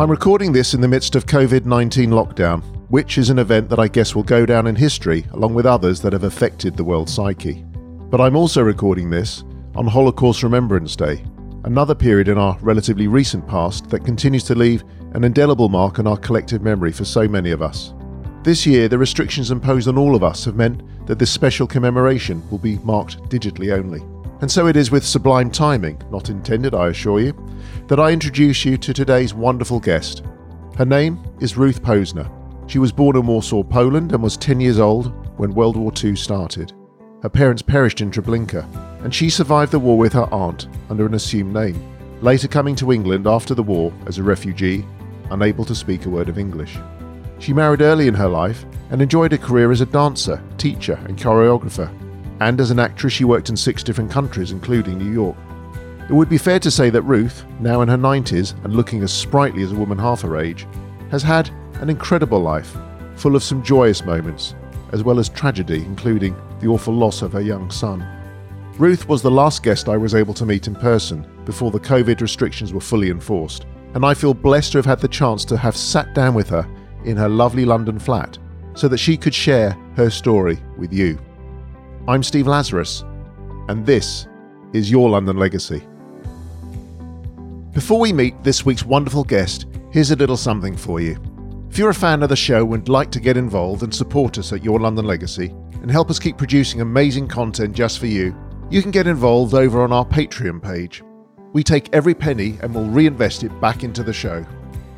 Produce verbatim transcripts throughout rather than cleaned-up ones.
I'm recording this in the midst of COVID nineteen lockdown, which is an event that I guess will go down in history, along with others that have affected the world psyche. But I'm also recording this on Holocaust Remembrance Day, another period in our relatively recent past that continues to leave an indelible mark on our collective memory for so many of us. This year, the restrictions imposed on all of us have meant that this special commemoration will be marked digitally only. And so it is with sublime timing, not intended, I assure you, that I introduce you to today's wonderful guest. Her name is Ruth Posner. She was born in Warsaw, Poland, and was ten years old when World War Two started. Her parents perished in Treblinka, and she survived the war with her aunt under an assumed name, later coming to England after the war as a refugee, unable to speak a word of English. She married early in her life and enjoyed a career as a dancer, teacher, and choreographer. And as an actress, she worked in six different countries, including New York. It would be fair to say that Ruth, now in her nineties and looking as sprightly as a woman half her age, has had an incredible life, full of some joyous moments, as well as tragedy, including the awful loss of her young son. Ruth was the last guest I was able to meet in person before the COVID restrictions were fully enforced, and I feel blessed to have had the chance to have sat down with her in her lovely London flat so that she could share her story with you. I'm Steve Lazarus, and this is Your London Legacy. Before we meet this week's wonderful guest, here's a little something for you. If you're a fan of the show and would like to get involved and support us at Your London Legacy and help us keep producing amazing content just for you, you can get involved over on our Patreon page. We take every penny and we'll reinvest it back into the show.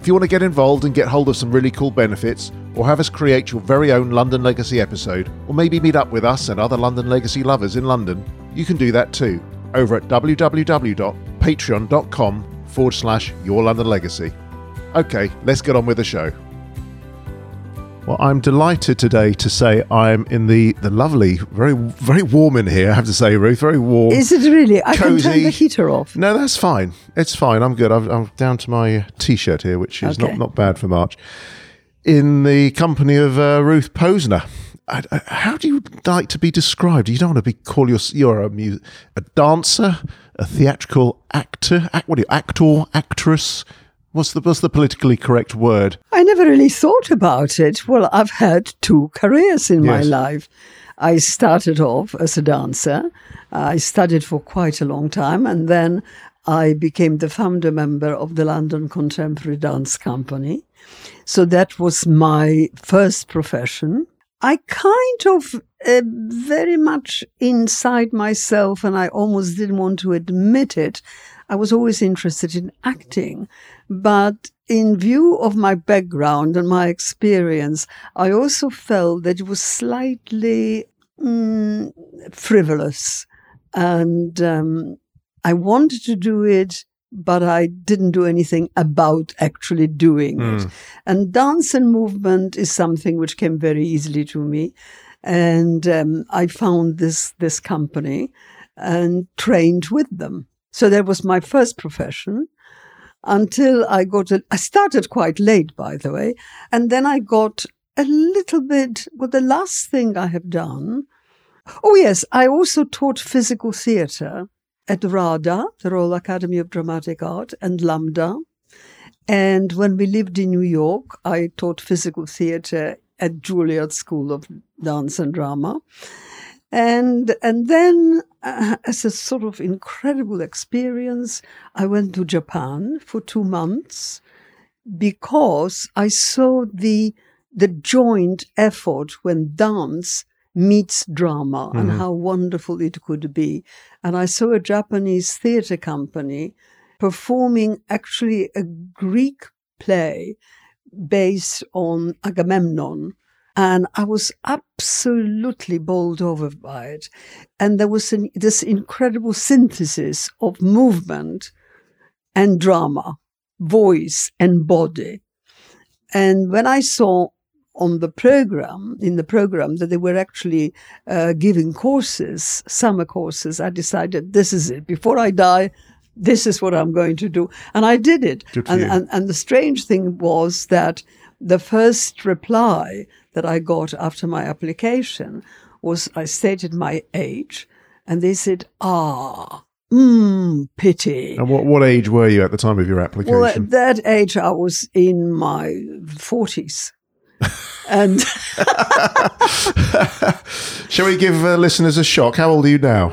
If you want to get involved and get hold of some really cool benefits, or have us create your very own London Legacy episode, or maybe meet up with us and other London Legacy lovers in London, you can do that too, over at www.patreon.com forward slash Your London Legacy. Okay, let's get on with the show. Well, I'm delighted today to say I'm in the, the lovely, very very warm in here, I have to say, Ruth, very warm. Is it really? I cozy. Can turn the heater off. No, that's fine. It's fine. I'm good. I'm, I'm down to my T-shirt here, which is okay. not, not bad for March. In the company of uh, Ruth Posner. I, I, how do you like to be described? You don't want to be called, your, you're a, mu- a dancer, a theatrical actor, act, what are you, actor, actress? What's the, what's the politically correct word? I never really thought about it. Well, I've had two careers in yes. my life. I started off as a dancer. I studied for quite a long time, and then I became the founder member of the London Contemporary Dance Company. So that was my first profession. I kind of uh, very much inside myself, and I almost didn't want to admit it, I was always interested in acting. But in view of my background and my experience, I also felt that it was slightly mm, frivolous. And um, I wanted to do it, but I didn't do anything about actually doing mm. it. And dance and movement is something which came very easily to me. And um, I found this this company and trained with them. So that was my first profession. Until I got, a, I started quite late, by the way, and then I got a little bit, well, the last thing I have done, oh yes, I also taught physical theatre at RADA, the Royal Academy of Dramatic Art, and Lambda, and when we lived in New York, I taught physical theatre at Juilliard School of Dance and Drama. And and then, uh, as a sort of incredible experience, I went to Japan for two months because I saw the the joint effort when dance meets drama mm-hmm. and how wonderful it could be. And I saw a Japanese theater company performing actually a Greek play based on Agamemnon. And I was absolutely bowled over by it. And there was an, this incredible synthesis of movement and drama, voice and body. And when I saw on the program, in the program, that they were actually uh, giving courses, summer courses, I decided this is it. Before I die, this is what I'm going to do. And I did it. And, and, and the strange thing was that the first reply that I got after my application was I stated my age, and they said, ah, mm, pity. And what, what age were you at the time of your application? Well, at that age, I was in my forties. And shall we give uh, listeners a shock? How old are you now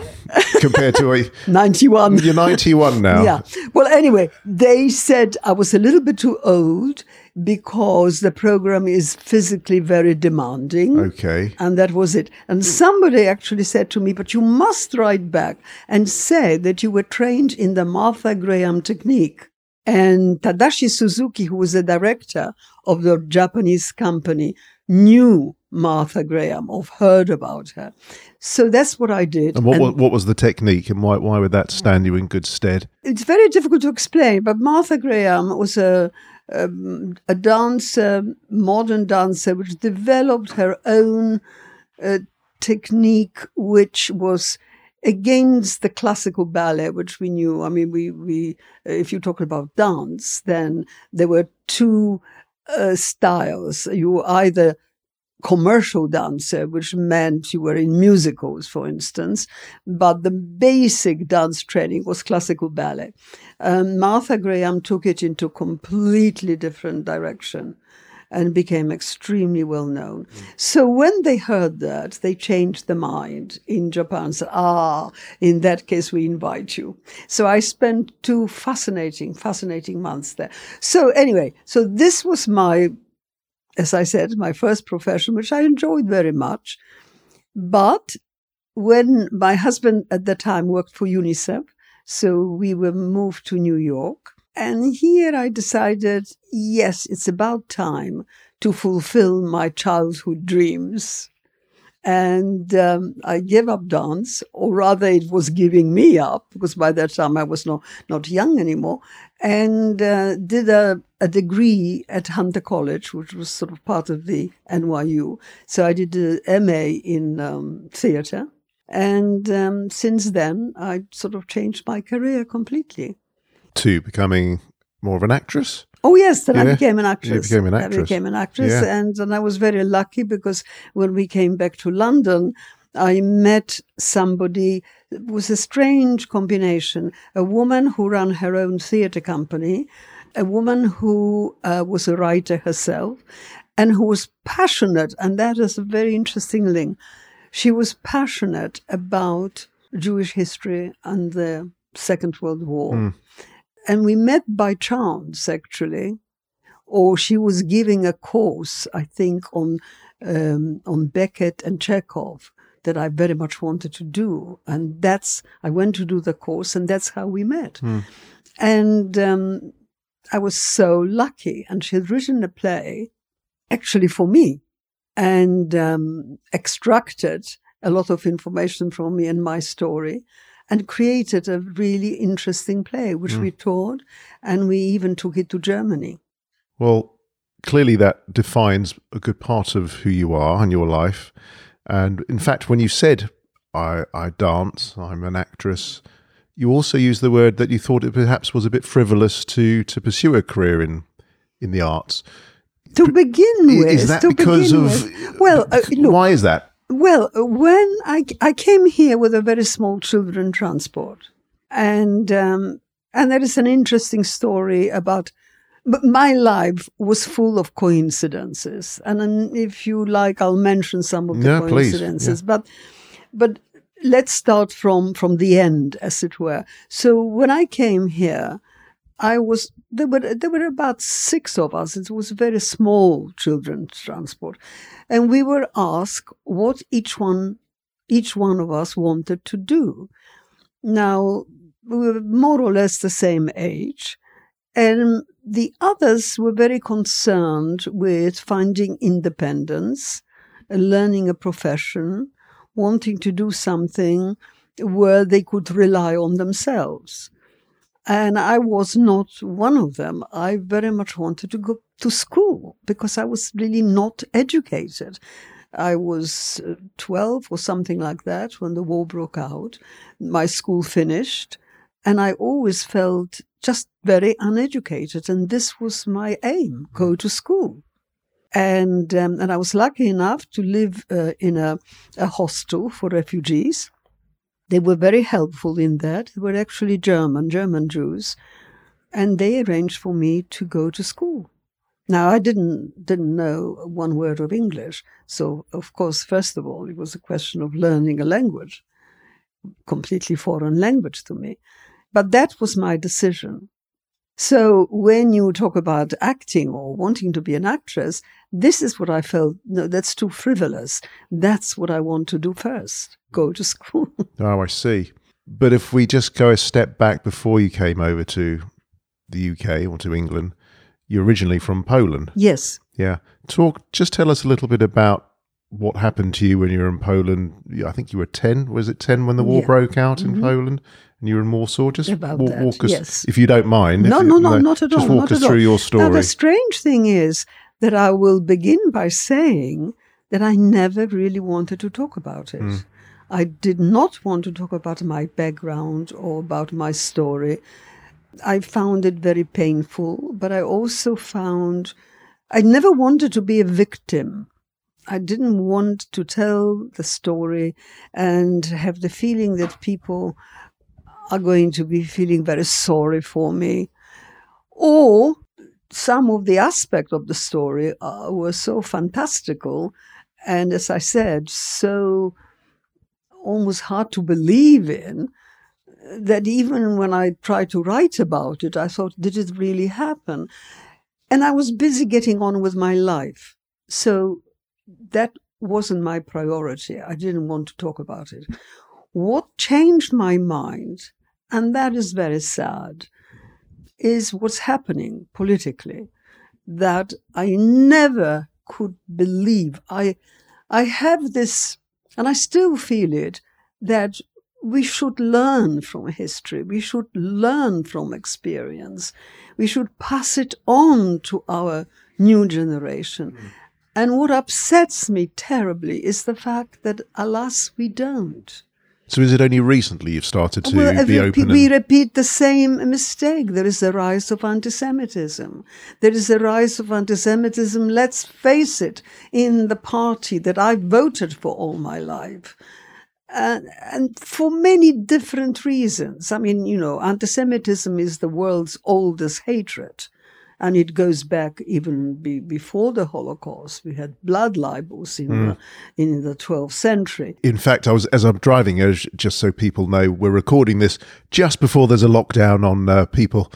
compared to a ninety-one? You're ninety-one now. Yeah. Well, anyway, they said I was a little bit too old because the program is physically very demanding. Okay. And that was it. And somebody actually said to me, but you must write back and say that you were trained in the Martha Graham technique. And Tadashi Suzuki, who was the director of the Japanese company, knew Martha Graham or heard about her. So that's what I did. And what, and what was the technique and why, why would that stand you in good stead? It's very difficult to explain, but Martha Graham was a, a, a dancer, modern dancer, which developed her own uh, technique, which was against the classical ballet, which we knew. I mean, we, we uh, if you talk about dance, then there were two uh, styles. You were either commercial dancer, which meant you were in musicals, for instance, but the basic dance training was classical ballet. Um, Martha Graham took it into a completely different direction and became extremely well-known. Mm. So when they heard that, they changed their mind in Japan. Said, ah, in that case, we invite you. So I spent two fascinating, fascinating months there. So anyway, so this was my, as I said, my first profession, which I enjoyed very much. But when my husband at the time worked for UNICEF, so we were moved to New York. And here I decided, yes, it's about time to fulfill my childhood dreams. And um, I gave up dance, or rather it was giving me up, because by that time I was not, not young anymore, and uh, did a, a degree at Hunter College, which was sort of part of the N Y U. So I did an M A in um, theater. And um, since then, I sort of changed my career completely. To becoming more of an actress? Oh, yes, then yeah. I became an actress. You became an actress. I became an actress, yeah. and, and I was very lucky because when we came back to London, I met somebody. It was a strange combination, a woman who ran her own theatre company, a woman who uh, was a writer herself, and who was passionate, and that is a very interesting link. She was passionate about Jewish history and the Second World War. Mm. And we met by chance, actually, or she was giving a course, I think, on um, on Beckett and Chekhov that I very much wanted to do. And that's, I went to do the course, and that's how we met. Mm. And um, I was so lucky. And she had written a play, actually for me, and um, extracted a lot of information from me and my story, and created a really interesting play, which mm. we toured, and we even took it to Germany. Well, clearly that defines a good part of who you are and your life. And in fact, when you said, I, I dance, I'm an actress, you also used the word that you thought it perhaps was a bit frivolous to to pursue a career in, in the arts. To P- begin with. Is that to because of... With. Well, uh, look, why is that? Well, when I, I came here with a very small children transport, and um, and there is an interesting story about, but my life was full of coincidences, and, and if you like, I'll mention some of the yeah, coincidences. Yeah. But but let's start from from the end, as it were. So when I came here, I was there were there were about six of us. It was a very small children's transport, and we were asked what each one each one of us wanted to do. Now we were more or less the same age, and the others were very concerned with finding independence, learning a profession, wanting to do something where they could rely on themselves. And I was not one of them. I very much wanted to go to school because I was really not educated. I was twelve or something like that when the war broke out. My school finished, and I always felt just very uneducated. And this was my aim, go to school. And um, and I was lucky enough to live uh, in a, a hostel for refugees. They were very helpful in that. They were actually German, German Jews. And they arranged for me to go to school. Now, I didn't didn't know one word of English. So, of course, first of all, it was a question of learning a language, completely foreign language to me. But that was my decision. So when you talk about acting or wanting to be an actress, this is what I felt, no, that's too frivolous. That's what I want to do first, go to school. Oh, I see. But if we just go a step back before you came over to the U K or to England, you're originally from Poland. Yes. Yeah. Talk. Just tell us a little bit about what happened to you when you were in Poland. I think you were ten. Was it ten when the war yeah. broke out in mm-hmm. Poland? And you were in Warsaw. Just About walk, that, walk us, yes. if you don't mind. No, no, no, no, not at all. Just walk not us through all. your story. Now, the strange thing is that I will begin by saying that I never really wanted to talk about it. Mm. I did not want to talk about my background or about my story. I found it very painful, but I also found I never wanted to be a victim. I didn't want to tell the story and have the feeling that people are going to be feeling very sorry for me. Or some of the aspects of the story uh, were so fantastical and, as I said, so almost hard to believe in that even when I tried to write about it, I thought, did it really happen? And I was busy getting on with my life. So that wasn't my priority. I didn't want to talk about it. What changed my mind, and that is very sad, is what's happening politically, that I never could believe. I, I have this, and I still feel it, that we should learn from history. We should learn from experience. We should pass it on to our new generation. Mm. And what upsets me terribly is the fact that, alas, we don't. So is it only recently you've started to well, be open? We and- repeat the same mistake. There is a rise of anti-Semitism. There is a rise of anti-Semitism, let's face it, in the party that I voted for all my life. And, and for many different reasons. I mean, you know, anti-Semitism is the world's oldest hatred. And it goes back even be, before the Holocaust. We had blood libels in, mm. the, in the twelfth century. In fact, I was as I'm driving, as, just so people know, we're recording this just before there's a lockdown on uh, people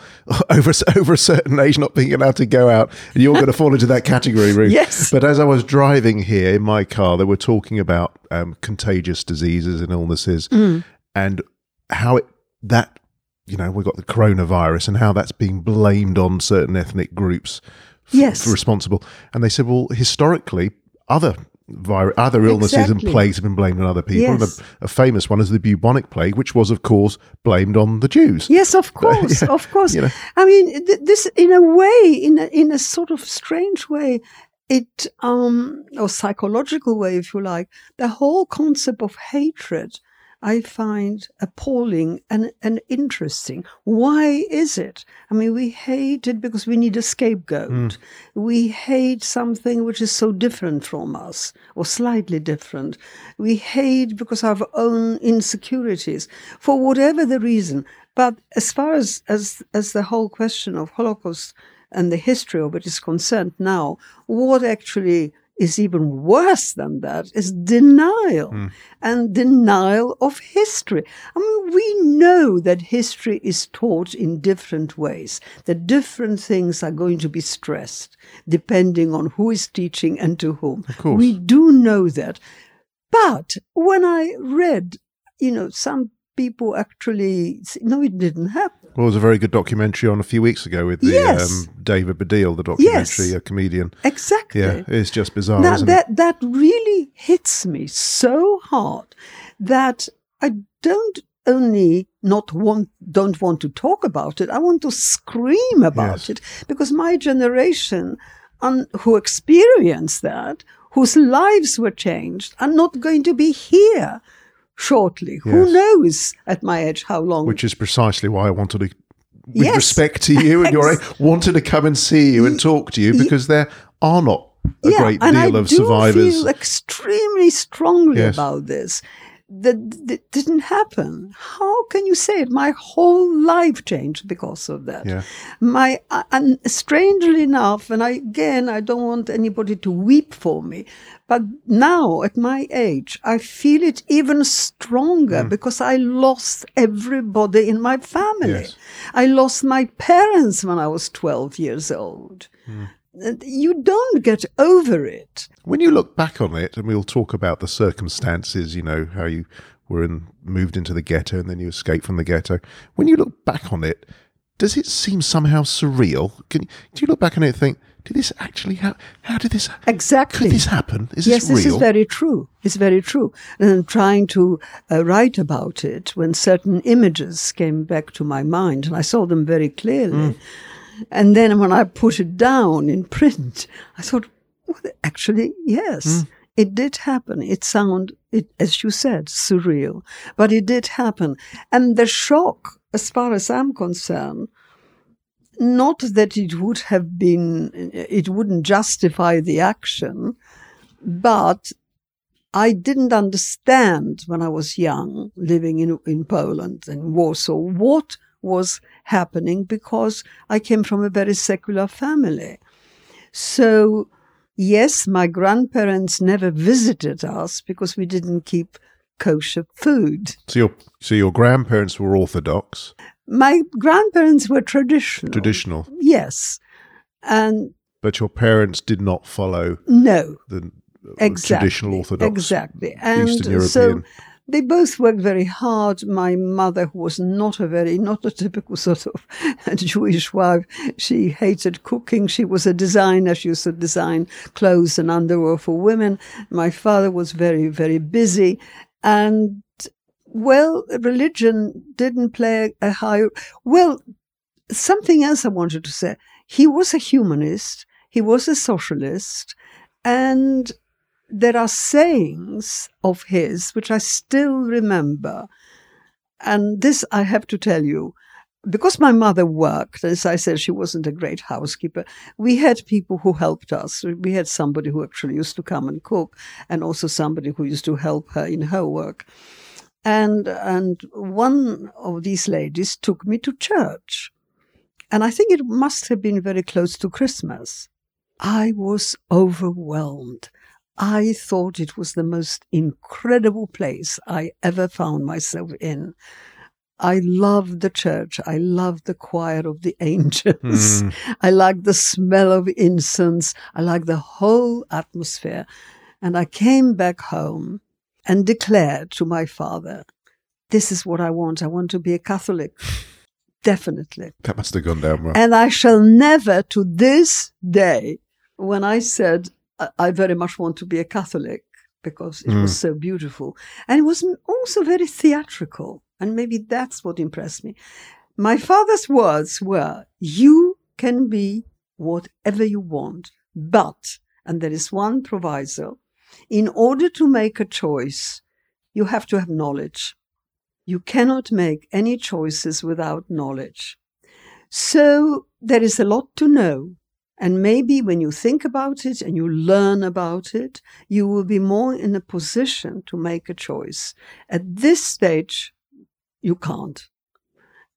over over a certain age not being allowed to go out. And you're going to fall into that category, Ruth. Yes. But as I was driving here in my car, they were talking about um, contagious diseases and illnesses mm. and how it, that... You know, we've got the coronavirus and how that's being blamed on certain ethnic groups f- yes. for responsible. And they said, well, historically, other vir- other illnesses exactly. and plagues have been blamed on other people. Yes. And a, a famous one is the bubonic plague, which was, of course, blamed on the Jews. Yes, of course, so, yeah, of course. You know. I mean, th- this, in a way, in a, in a sort of strange way, it um, or psychological way, if you like, the whole concept of hatred I find appalling and, and interesting. Why is it? I mean, we hate it because we need a scapegoat. Mm. We hate something which is so different from us or slightly different. We hate because of our own insecurities for whatever the reason. But as far as, as, as the whole question of Holocaust and the history of it is concerned now, what actually is even worse than that is denial mm. and denial of history. I mean, we know that history is taught in different ways, that different things are going to be stressed depending on who is teaching and to whom. Of course. We do know that. But when I read, you know, some people actually, no, it didn't happen. Well, there was a very good documentary on a few weeks ago with the, yes. um, David Baddiel, the documentary, yes. a comedian. Exactly. Yeah, it's just bizarre, now, isn't that, it? That really hits me so hard that I don't only not want, don't want to talk about it, I want to scream about yes. it, because my generation um, who experienced that, whose lives were changed, are not going to be here shortly. Yes. Who knows at my age how long? Which is precisely why I wanted to, with yes. respect to you and your age, wanted to come and see you and talk to you, because there are not a yeah, great deal I of survivors. I do feel extremely strongly yes. about this. that, that didn't happen. How can you say it? My whole life changed because of that. Yeah. My and strangely enough, and I, again, I don't want anybody to weep for me, but now at my age, I feel it even stronger mm. because I lost everybody in my family. Yes. I lost my parents when I was twelve years old. Mm. You don't get over it. When you look back on it, and we'll talk about the circumstances, you know, how you were in, moved into the ghetto and then you escaped from the ghetto. When you look back on it, does it seem somehow surreal? Can, do you look back on it and think, did this actually happen? How did this happen? Exactly. Could this happen? Is yes, this real? Yes, this is very true. It's very true. And I'm trying to uh, write about it when certain images came back to my mind and I saw them very clearly. Mm. And then when I put it down in print, I thought, well, actually, yes, mm. it did happen. It sounded, it, as you said, surreal, but it did happen. And the shock, as far as I'm concerned, not that it would have been, it wouldn't justify the action, but I didn't understand when I was young, living in, in Poland and Warsaw, what was happening, because I came from a very secular family. So, yes, my grandparents never visited us because we didn't keep kosher food. So your so your grandparents were Orthodox? My grandparents were traditional. Traditional. Yes. And but your parents did not follow no, the exactly, traditional Orthodox exactly. And Eastern European. So, they both worked very hard. My mother, who was not a very, not a typical sort of Jewish wife, she hated cooking. She was a designer. She used to design clothes and underwear for women. My father was very, very busy. And, well, religion didn't play a high role. Well, something else I wanted to say. He was a humanist. He was a socialist. And there are sayings of his which I still remember. And this I have to tell you, because my mother worked, as I said, she wasn't a great housekeeper. We had people who helped us. We had somebody who actually used to come and cook, and also somebody who used to help her in her work. And, and one of these ladies took me to church. And I think it must have been very close to Christmas. I was overwhelmed. I thought it was the most incredible place I ever found myself in. I loved the church. I loved the choir of the angels. Mm. I liked the smell of incense. I liked the whole atmosphere. And I came back home and declared to my father, this is what I want. I want to be a Catholic. Definitely. That must have gone down well. And I shall never, to this day, when I said, I very much want to be a Catholic, because it mm. was so beautiful. And it was also very theatrical. And maybe that's what impressed me. My father's words were, you can be whatever you want, but, and there is one proviso, in order to make a choice, you have to have knowledge. You cannot make any choices without knowledge. So there is a lot to know. And maybe when you think about it and you learn about it, you will be more in a position to make a choice. At this stage, you can't.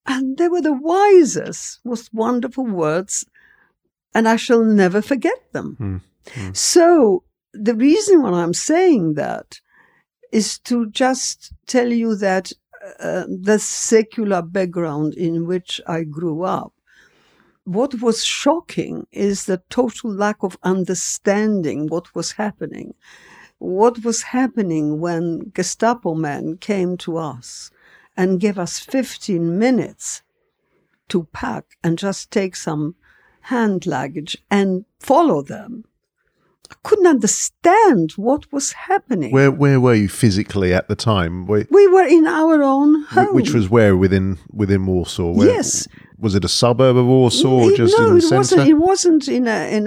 And they were the wisest, most wonderful words, and I shall never forget them. Mm-hmm. So the reason why I'm saying that is to just tell you that uh, the secular background in which I grew up, what was shocking is the total lack of understanding what was happening. What was happening when Gestapo men came to us and gave us fifteen minutes to pack and just take some hand luggage and follow them. I couldn't understand what was happening. Where where were you physically at the time? Were, we were in our own home. Which was where? Within within Warsaw? Where, yes. Was it a suburb of Warsaw? It, or just no, in the it centre? Wasn't, it wasn't in a, in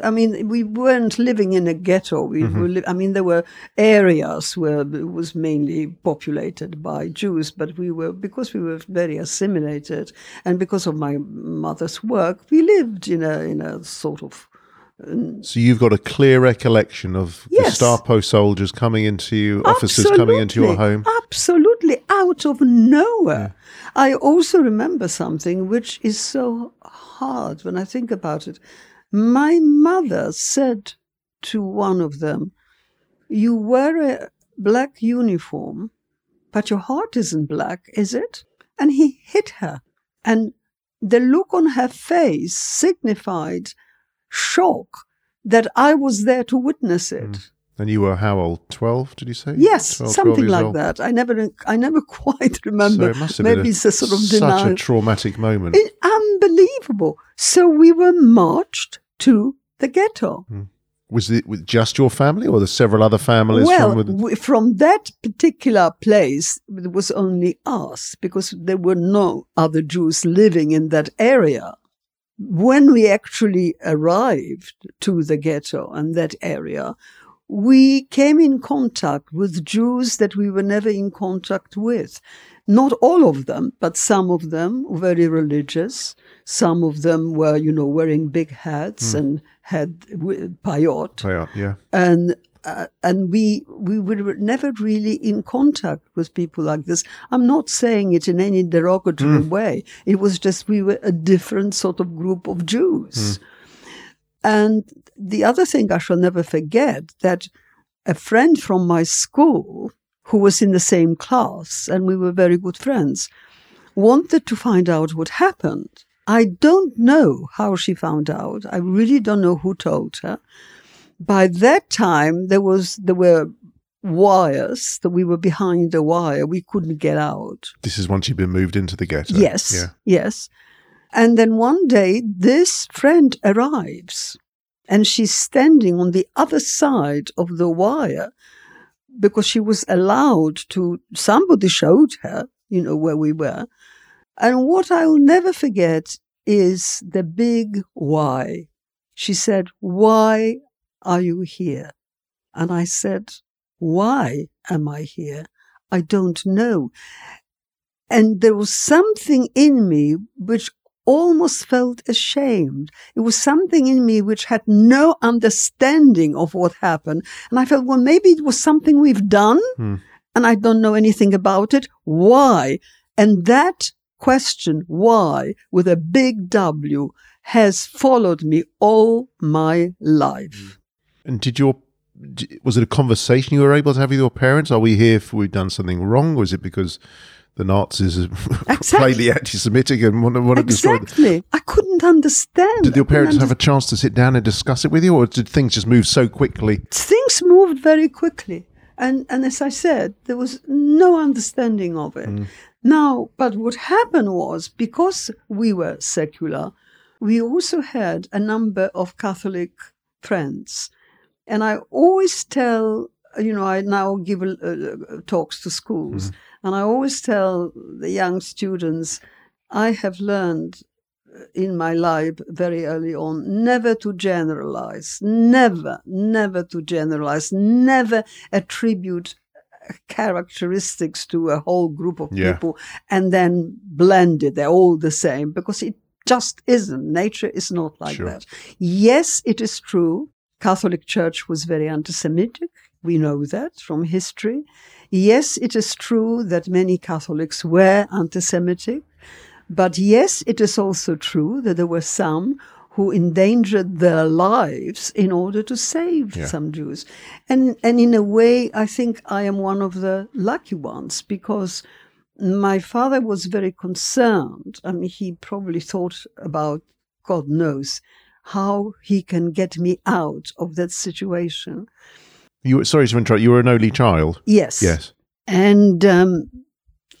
a... I mean, we weren't living in a ghetto. We mm-hmm. were li- I mean, there were areas where it was mainly populated by Jews, but we were, because we were very assimilated and because of my mother's work, we lived in a in a sort of So you've got a clear recollection of yes. Gestapo soldiers coming into you, officers absolutely. coming into your home? Absolutely, out of nowhere. Yeah. I also remember something which is so hard when I think about it. My mother said to one of them, "You wear a black uniform, but your heart isn't black, is it?" And he hit her. And the look on her face signified shock that I was there to witness it. Mm. And you were how old? twelve, did you say? Yes, twelve, something like old. That. I never I never quite remember. So it must have Maybe been a, it's a sort of such denial. a traumatic moment. It, unbelievable. So we were marched to the ghetto. Mm. Was it with just your family or the several other families? Well, from, within- we, from that particular place, it was only us because there were no other Jews living in that area. When we actually arrived to the ghetto and that area, we came in contact with Jews that we were never in contact with. Not all of them, but some of them were very religious. Some of them were, you know, wearing big hats mm. and had payot. Payot, yeah. And uh, and we we were never really in contact with people like this. I'm not saying it in any derogatory mm. way. It was just we were a different sort of group of Jews. Mm. And the other thing I shall never forget, that a friend from my school who was in the same class, and we were very good friends, wanted to find out what happened. I don't know how she found out. I really don't know who told her. By that time, there was there were wires that we were behind the wire. We couldn't get out. This is once you've been moved into the ghetto. Yes, yeah. yes. And then one day, this friend arrives, and she's standing on the other side of the wire because she was allowed to, somebody showed her, you know, where we were. And what I'll never forget is the big why. She said, "Why are you here?" And I said, "Why am I here? I don't know." And there was something in me which almost felt ashamed. It was something in me which had no understanding of what happened. And I felt, well, maybe it was something we've done mm. and I don't know anything about it. Why? And that question, why, with a big W, has followed me all my life. And did your was it a conversation you were able to have with your parents? Are we here if we've done something wrong? Or is it because the Nazis are exactly. plainly anti-Semitic and want to, want to destroy them? Exactly. I couldn't understand. Did your parents have a chance to sit down and discuss it with you, or did things just move so quickly? Things moved very quickly. And, and as I said, there was no understanding of it. Mm. Now, but what happened was, because we were secular, we also had a number of Catholic friends. And I always tell, you know, I now give uh, talks to schools. Mm. And I always tell the young students, I have learned in my life very early on, never to generalize, never, never to generalize, never attribute characteristics to a whole group of yeah. people and then blend it. They're all the same, because it just isn't. Nature is not like sure. that. Yes, it is true. Catholic Church was very anti-Semitic. We know that from history. Yes, it is true that many Catholics were anti-Semitic, but yes, it is also true that there were some who endangered their lives in order to save yeah. some Jews. And and in a way, I think I am one of the lucky ones, because my father was very concerned. I mean, he probably thought about, God knows, how he can get me out of that situation. You were, sorry to interrupt, you were an only child? Yes. Yes. And um,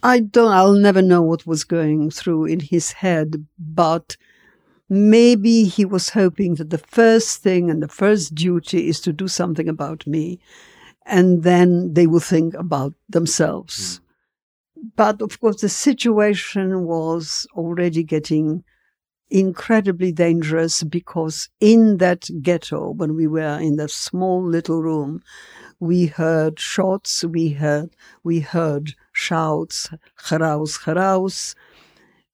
I don't, I'll never know what was going through in his head, but maybe he was hoping that the first thing and the first duty is to do something about me, and then they will think about themselves. Mm. But of course, the situation was already getting incredibly dangerous, because in that ghetto, when we were in that small little room, we heard shots, we heard we heard shouts, haraus, haraus.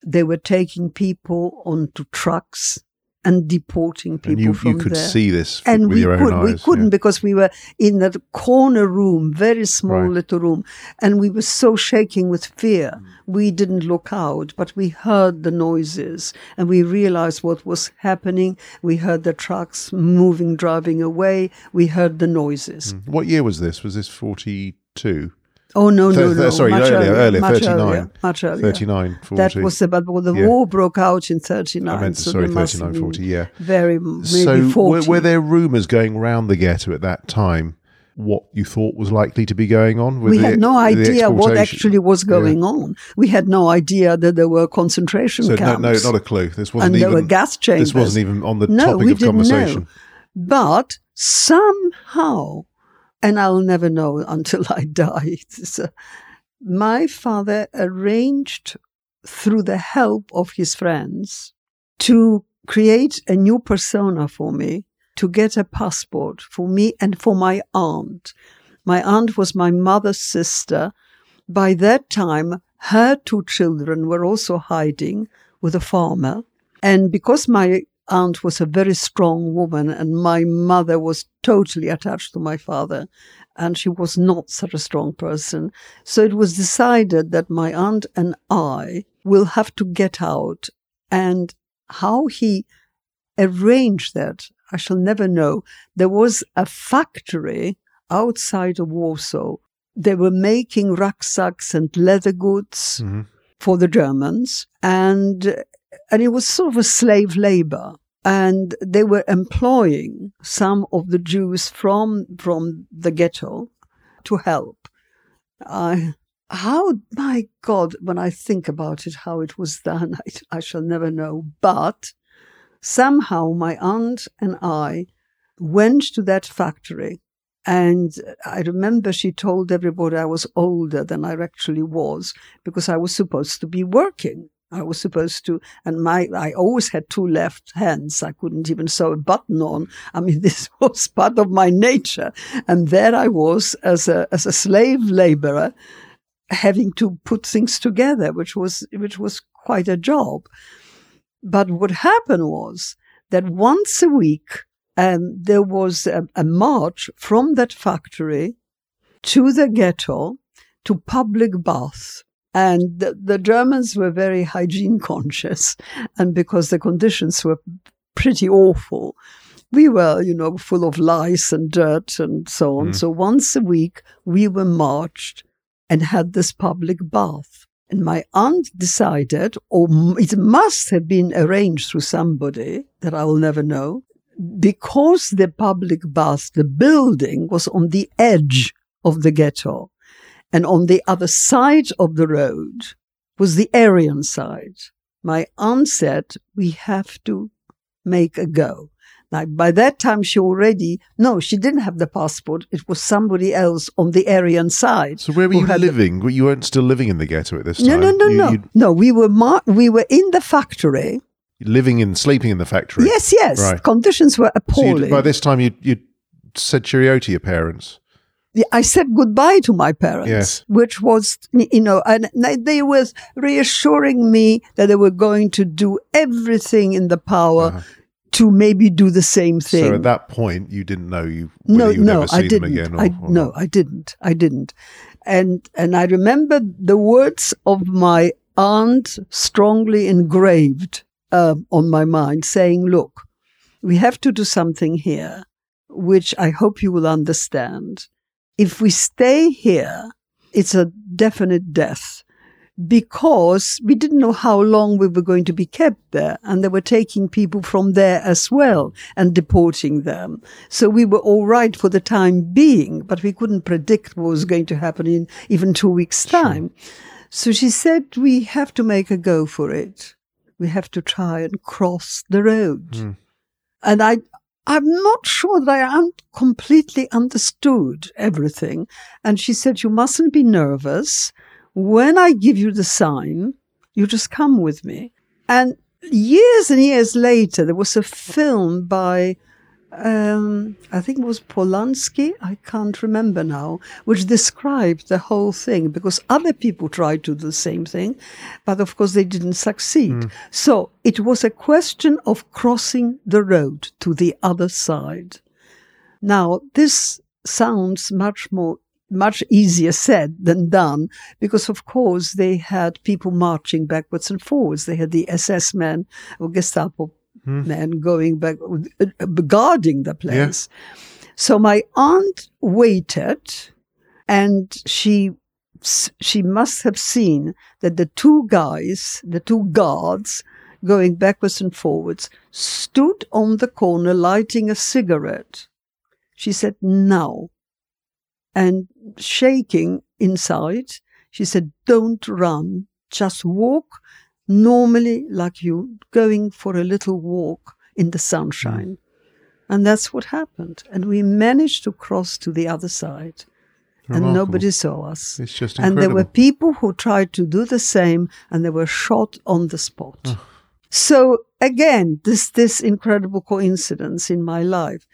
They were taking people onto trucks and deporting people and you, from you could there. See this f- and with we your could, own we eyes. Couldn't yeah. because we were in that corner room, very small right. little room, and we were so shaking with fear. Mm. We didn't look out, but we heard the noises and we realized what was happening. We heard the trucks moving, driving away. We heard the noises. Mm. What year was this? Was this forty-two? Oh, no, no, no. Sorry, much earlier, earlier, much thirty-nine. Earlier, much earlier. thirty-nine, forty. That was about, well, the yeah. war broke out in thirty-nine. I meant, so sorry, thirty-nine, forty, yeah. Very, maybe so forty. So were, were there rumours going around the ghetto at that time what you thought was likely to be going on? With we the, had no idea what actually was going yeah. on. We had no idea that there were concentration so camps. No, no, not a clue. This wasn't and even, there were gas chambers. This wasn't even on the no, topic we of didn't conversation. Know. But somehow... And I'll never know until I die. So my father arranged through the help of his friends to create a new persona for me, to get a passport for me and for my aunt. My aunt was my mother's sister. By that time, her two children were also hiding with a farmer. And because my aunt was a very strong woman, and my mother was totally attached to my father, and she was not such a strong person. So it was decided that my aunt and I will have to get out. And how he arranged that, I shall never know. There was a factory outside of Warsaw. They were making rucksacks and leather goods mm-hmm. for the Germans, and And it was sort of a slave labor. And they were employing some of the Jews from from the ghetto to help. I, how, my God, when I think about it, how it was done, I, I shall never know. But somehow my aunt and I went to that factory. And I remember she told everybody I was older than I actually was because I was supposed to be working. I was supposed to, and my I always had two left hands. I couldn't even sew a button on. I mean, this was part of my nature. And there I was as a as a slave laborer, having to put things together, which was which was quite a job. But what happened was that once a week, um, there was a, a march from that factory to the ghetto to public baths. And the, the Germans were very hygiene conscious, and because the conditions were pretty awful, we were, you know, full of lice and dirt and so on. Mm. So once a week, we were marched and had this public bath. And my aunt decided, or it must have been arranged through somebody that I will never know, because the public bath, the building was on the edge of the ghetto. And on the other side of the road was the Aryan side. My aunt said, we have to make a go. Now, by that time, she already, no, she didn't have the passport. It was somebody else on the Aryan side. So where were you living? The, you weren't still living in the ghetto at this time? No, no, no, you, no. You'd... No, we were, mar- we were in the factory. Living and sleeping in the factory? Yes, yes. Right. Conditions were appalling. So by this time, you'd, you'd said cheerio to your parents? I said goodbye to my parents, yes. which was, you know, and they were reassuring me that they were going to do everything in the power uh-huh. to maybe do the same thing. So at that point, you didn't know you would no, no, never see them again? Or, I, or no, not. I didn't. I didn't. And, and I remember the words of my aunt strongly engraved uh, on my mind saying, look, we have to do something here, which I hope you will understand. If we stay here, it's a definite death because we didn't know how long we were going to be kept there. And they were taking people from there as well and deporting them. So we were all right for the time being, but we couldn't predict what was going to happen in even two weeks' time. Sure. So she said, we have to make a go for it. We have to try and cross the road. Mm. And I... I'm not sure that I un- completely understood everything. And she said, you mustn't be nervous. When I give you the sign, you just come with me. And years and years later, there was a film by um, I think it was Polanski, I can't remember now, which described the whole thing, because other people tried to do the same thing, but of course they didn't succeed. Mm. So it was a question of crossing the road to the other side. Now, this sounds much more much easier said than done, because of course they had people marching backwards and forwards. They had the S S men or Gestapo mm. men going back, uh, guarding the place. Yeah. So my aunt waited, and she she must have seen that the two guys, the two guards, going backwards and forwards, stood on the corner lighting a cigarette. She said, "No." And shaking inside, she said, "Don't run, just walk normally like you, going for a little walk in the sunshine." And that's what happened. And we managed to cross to the other side. Remarkable. And nobody saw us. It's just incredible. And there were people who tried to do the same, and they were shot on the spot. Oh. So again, this, this incredible coincidence in my life.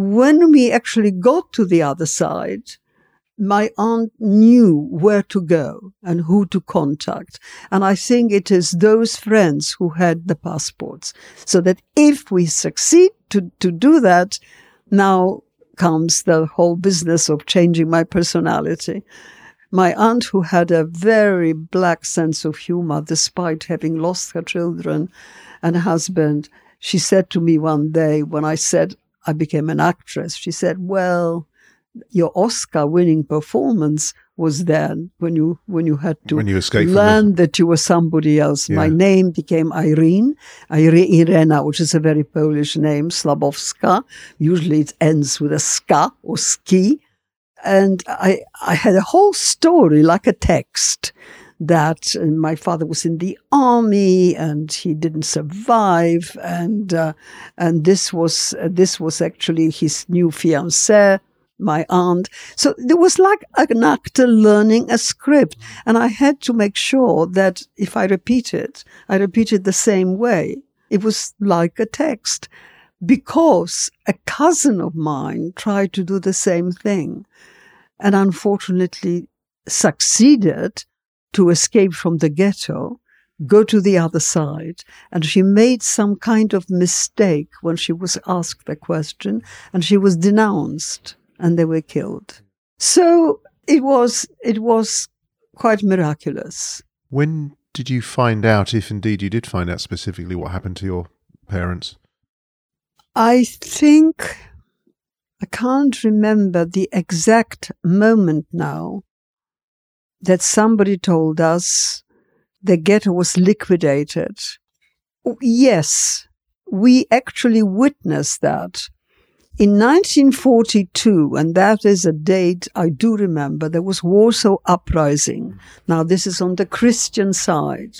When we actually got to the other side, my aunt knew where to go and who to contact. And I think it is those friends who had the passports. So that if we succeed to, to do that, now comes the whole business of changing my personality. My aunt, who had a very black sense of humor, despite having lost her children and husband, she said to me one day when I said, I became an actress. She said, "Well, your Oscar-winning performance was then when you when you had to when you learn that you were somebody else." Yeah. My name became Irene, Irene Irena, which is a very Polish name, Slabowska. Usually it ends with a ska or ski. And I I had a whole story, like a text, that my father was in the army and he didn't survive, and uh, and this was uh, this was actually his new fiancée, my aunt. So it was like an actor learning a script, and I had to make sure that if I repeat it, I repeat it the same way. It was like a text, because a cousin of mine tried to do the same thing, and unfortunately succeeded to escape from the ghetto, go to the other side. And she made some kind of mistake when she was asked the question, and she was denounced, and they were killed. So it was it was quite miraculous. When did you find out, if indeed you did find out specifically, what happened to your parents? I think, I can't remember the exact moment now, that somebody told us the ghetto was liquidated. Yes, we actually witnessed that. In nineteen forty-two, and that is a date I do remember, there was Warsaw uprising. Now, this is on the Christian side.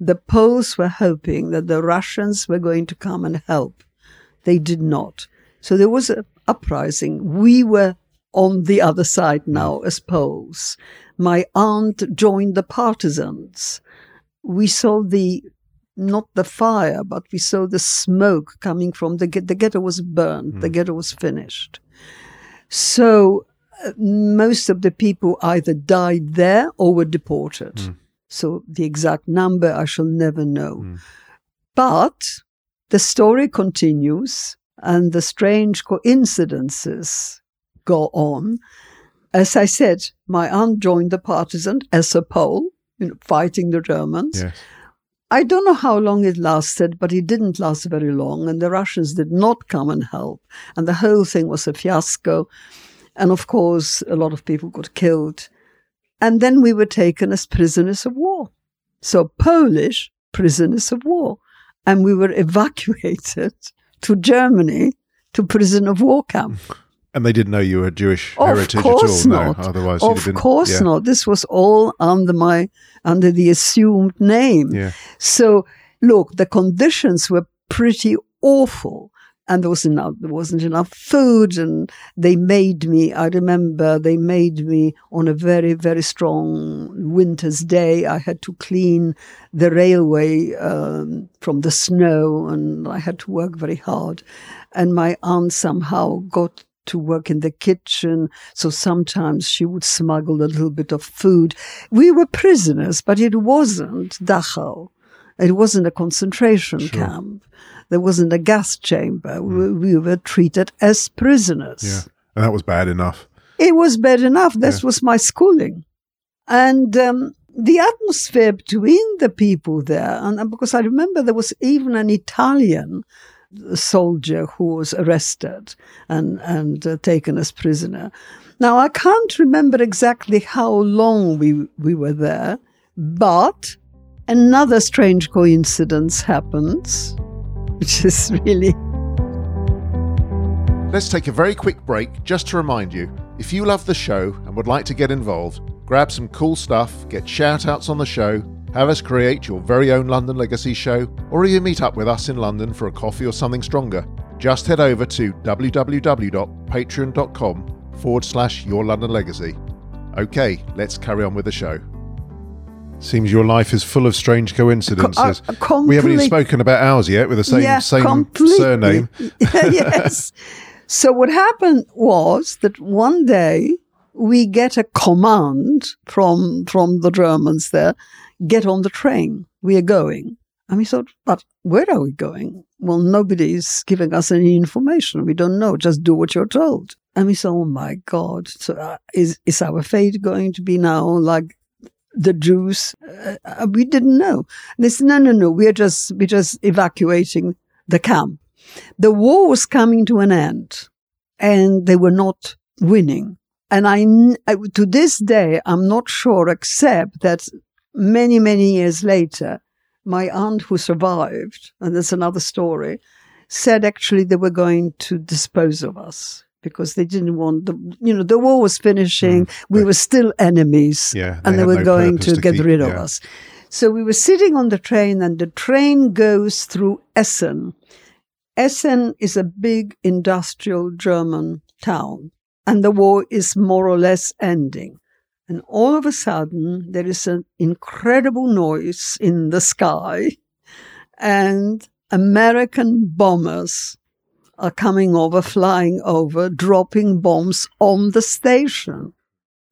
The Poles were hoping that the Russians were going to come and help. They did not. So there was an uprising. We were on the other side now as Poles. My aunt joined the partisans. We saw the, not the fire, but we saw the smoke coming from the ghetto. The ghetto was burned. Mm. The ghetto was finished. So uh, most of the people either died there or were deported. Mm. So the exact number I shall never know. Mm. But the story continues, and the strange coincidences go on. As I said, my aunt joined the partisan as a Pole, you know, fighting the Germans. Yes. I don't know how long it lasted, but it didn't last very long, and the Russians did not come and help. And the whole thing was a fiasco. And of course, a lot of people got killed. And then we were taken as prisoners of war. So Polish prisoners of war. And we were evacuated to Germany, to prison of war camp. And they didn't know you were Jewish heritage at all? Of course not. No, otherwise you'd have been, of course yeah. not. This was all under my under the assumed name. Yeah. So, look, the conditions were pretty awful. And there wasn't enough, there wasn't enough food. And they made me, I remember, they made me on a very, very strong winter's day. I had to clean the railway um, from the snow, and I had to work very hard. And my aunt somehow got to work in the kitchen, so sometimes she would smuggle a little bit of food. We were prisoners, but it wasn't Dachau. It wasn't a concentration sure. camp. There wasn't a gas chamber. Mm. We, we were treated as prisoners. Yeah, and that was bad enough. It was bad enough. This yeah. was my schooling. And um, the atmosphere between the people there, and because I remember there was even an Italian soldier who was arrested and, and uh, taken as prisoner. Now, I can't remember exactly how long we, we were there, but another strange coincidence happens, which is really... Let's take a very quick break just to remind you, if you love the show and would like to get involved, grab some cool stuff, get shout-outs on the show, have us create your very own London Legacy show, or even meet up with us in London for a coffee or something stronger, just head over to www.patreon.com forward slash Your London Legacy. Okay, let's carry on with the show. Seems your life is full of strange coincidences. Co- uh, complete- we haven't even spoken about ours yet with the same, yeah, same completely. surname. Yes. So what happened was that one day we get a command from from the Germans there, get on the train, we are going. And we thought, but where are we going? Well, nobody's giving us any information. We don't know. Just do what you're told. And we thought, oh my God, so uh, is, is our fate going to be now like the Jews? Uh, we didn't know. And they said, no, no, no, we're just, we're just evacuating the camp. The war was coming to an end and they were not winning. And I, to this day, I'm not sure, except that many, many years later, my aunt who survived, and that's another story, said actually they were going to dispose of us because they didn't want the, you know, the war was finishing. Mm, we were still enemies yeah, they and they were no going to, to get keep, rid of yeah. us. So we were sitting on the train and the train goes through Essen. Essen is a big industrial German town. And the war is more or less ending. And all of a sudden, there is an incredible noise in the sky, and American bombers are coming over, flying over, dropping bombs on the station.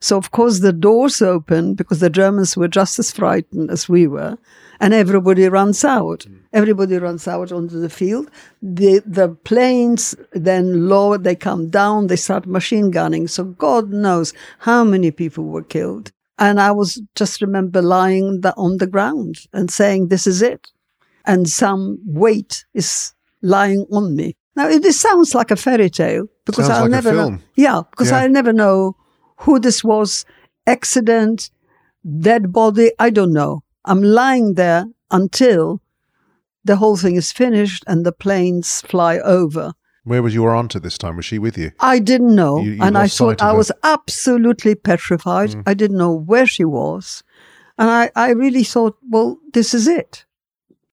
So, of course, the doors open because the Germans were just as frightened as we were, and everybody runs out. Everybody runs out onto the field. The the planes then lower, they come down, they start machine gunning. So God knows how many people were killed. And I was just remember lying the, on the ground and saying, this is it. And some weight is lying on me. Now, it, it sounds like a fairy tale because sounds I'll like never a film. Know, yeah, because yeah. I'll never know who this was, accident, dead body, I don't know. I'm lying there until the whole thing is finished and the planes fly over. Where was your aunt at this time? Was she with you? I didn't know. You, you and I thought I was absolutely petrified. Mm. I didn't know where she was. And I, I really thought, well, this is it.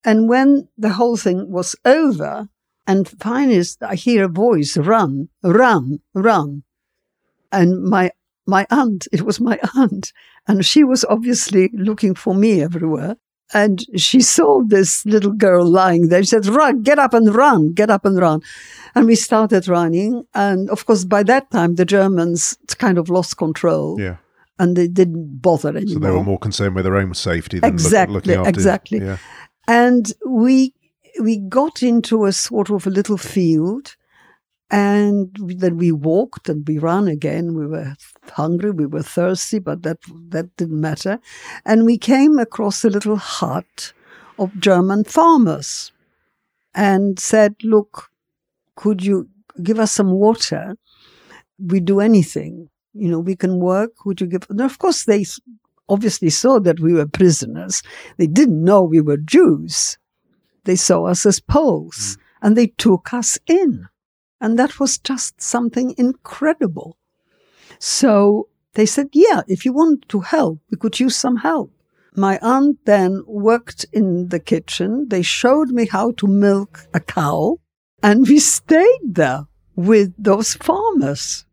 And when the whole thing was over, and finally I hear a voice, run, run, run. And my my aunt, it was my aunt, and she was obviously looking for me everywhere. And she saw this little girl lying there. She said, run, get up and run, get up and run. And we started running. And of course, by that time, the Germans kind of lost control. Yeah. And they didn't bother anymore. So they were more concerned with their own safety than exactly, look, looking after. Exactly. Yeah. And we we got into a sort of a little field. And then we walked and we ran again. We were hungry, we were thirsty, but that that didn't matter. And we came across a little hut of German farmers and said, look, could you give us some water? We do anything. You know, we can work. Would you give? And of course, they obviously saw that we were prisoners. They didn't know we were Jews. They saw us as Poles mm. and they took us in. And that was just something incredible. So they said, yeah, if you want to help, we could use some help. My aunt then worked in the kitchen. They showed me how to milk a cow. And we stayed there with those farmers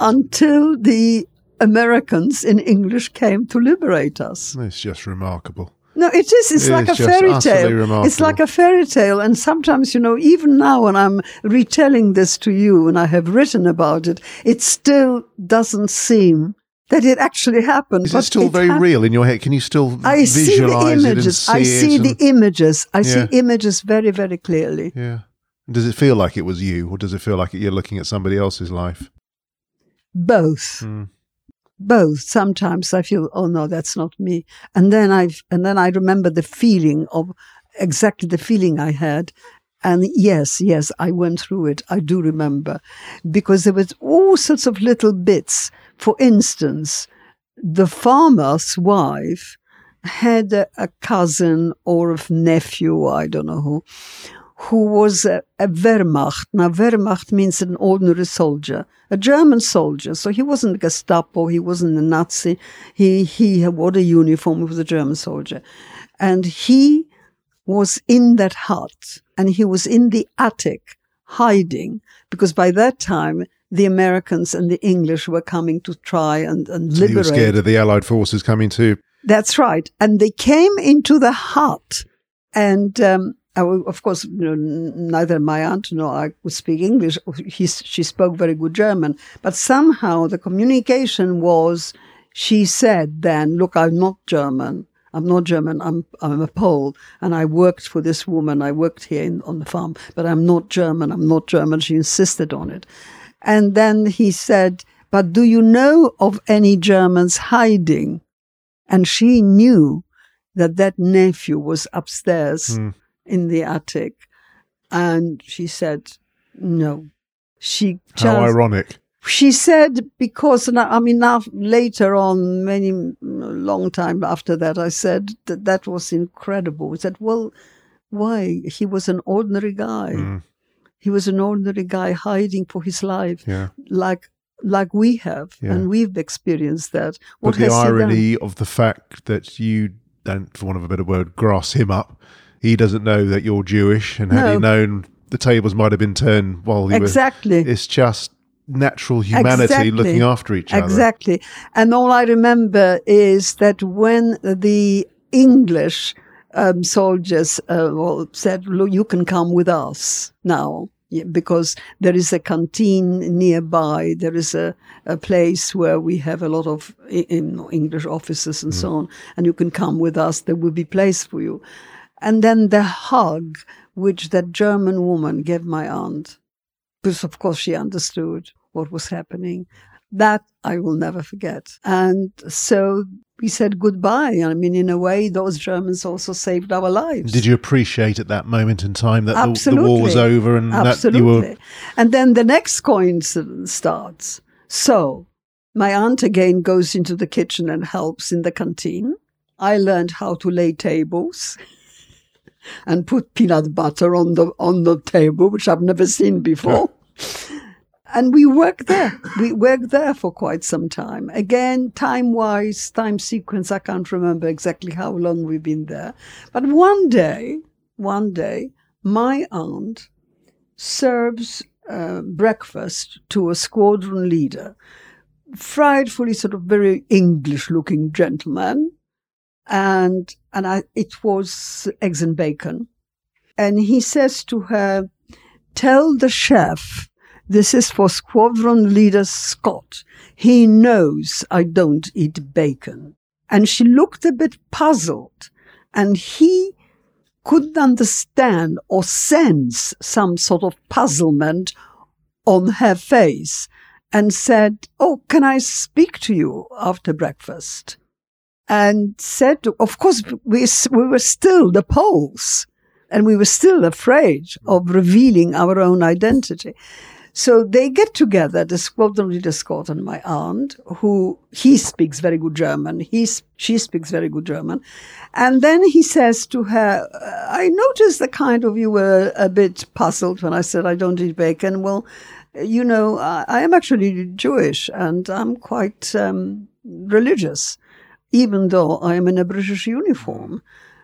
until the Americans in English came to liberate us. It's just remarkable. No, it is. It's it like is a fairy tale. Remarkable. It's like a fairy tale. And sometimes, you know, even now when I'm retelling this to you and I have written about it, it still doesn't seem that it actually happened. Is but it still it very happened. real in your head? Can you still I visualize it and see I see it the images. I yeah. see images very, very clearly. Yeah. Does it feel like it was you, or does it feel like you're looking at somebody else's life? Both. Mm. Both. Sometimes I feel, oh no, that's not me, and then I've and then I remember the feeling of exactly the feeling I had, and yes, yes, I went through it. I do remember, because there was all sorts of little bits. For instance, the farmer's wife had a, a cousin or a nephew, I don't know who, who was a, a Wehrmacht. Now, Wehrmacht means an ordinary soldier, a German soldier. So he wasn't Gestapo, he wasn't a Nazi. He, he wore the uniform, he was a German soldier. And he was in that hut, and he was in the attic hiding, because by that time, the Americans and the English were coming to try and, and so liberate. He was scared of the Allied forces coming too. That's right. And they came into the hut, and... Um, I, of course, you know, neither my aunt nor I could speak English. He, she spoke very good German. But somehow the communication was, she said then, look, I'm not German. I'm not German. I'm I'm a Pole. And I worked for this woman. I worked here in, on the farm. But I'm not German. I'm not German. She insisted on it. And then he said, but do you know of any Germans hiding? And she knew that that nephew was upstairs. Mm. In the attic, and she said no. She just, how ironic. She said, because I mean now later on, many long time after that, I said that that was incredible. We said, well, why? He was an ordinary guy. Mm. He was an ordinary guy hiding for his life, yeah. like like we have, yeah. and we've experienced that. What but the has irony he done? Of the fact that you don't, for want of a better word, grass him up. He doesn't know that you're Jewish, and had no. he known, the tables might have been turned while he exactly. was... Exactly. It's just natural humanity exactly. looking after each other. Exactly. And all I remember is that when the English um, soldiers uh, well, said, look, you can come with us now, because there is a canteen nearby, there is a, a place where we have a lot of English officers and mm. so on, and you can come with us, there will be place for you. And then the hug which that German woman gave my aunt, because of course she understood what was happening, that I will never forget. And so we said goodbye. I mean, in a way, those Germans also saved our lives. Did you appreciate at that moment in time that the, the war was over? And Absolutely. That you were... And then the next coincidence starts. So my aunt again goes into the kitchen and helps in the canteen. I learned how to lay tables. And put peanut butter on the on the table, which I've never seen before. Yeah. And we worked there. We worked there for quite some time. Again, time-wise, time sequence, I can't remember exactly how long we've been there. But one day, one day, my aunt serves uh, breakfast to a squadron leader, frightfully sort of very English-looking gentleman. And and I, it was eggs and bacon. And he says to her, tell the chef, this is for Squadron Leader Scott. He knows I don't eat bacon. And she looked a bit puzzled, and he couldn't understand or sense some sort of puzzlement on her face, and said, oh, can I speak to you after breakfast? And said, of course, we we were still the Poles, and we were still afraid of revealing our own identity. So they get together, the Squadron Leader Scott and my aunt, who he speaks very good German, he she speaks very good German, and then he says to her, I noticed that kind of you were a bit puzzled when I said I don't eat bacon. Well, you know, I, I am actually Jewish, and I'm quite um, religious. Even though I am in a British uniform.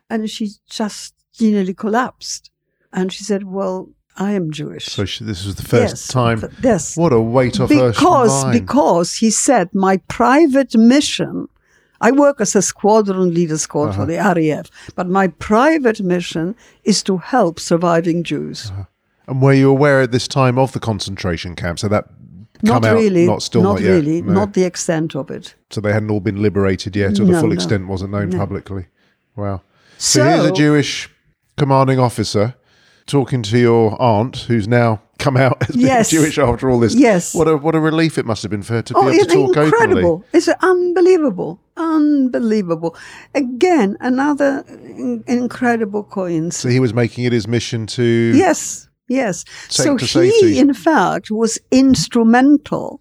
And she just nearly collapsed. And she said, well, I am Jewish. So she, this was the first yes, time. F- yes. What a weight off her mind. Because he said, my private mission I work as a squadron leader squad uh-huh. for the R A F, but my private mission is to help surviving Jews. Uh-huh. And were you aware at this time of the concentration camps? So that come not out, really, not still not, not yet, really, no. Not the extent of it. So they hadn't all been liberated yet, or no, the full no. extent wasn't known no. publicly. Wow. So, so here's a Jewish commanding officer talking to your aunt, who's now come out as being yes. Jewish after all this. Yes. What a what a relief it must have been for her to be oh, able to talk incredible. openly. Incredible. It's unbelievable. Unbelievable. Again, another in- incredible coincidence. So he was making it his mission to... Yes, yes. So he, safety. in fact, was instrumental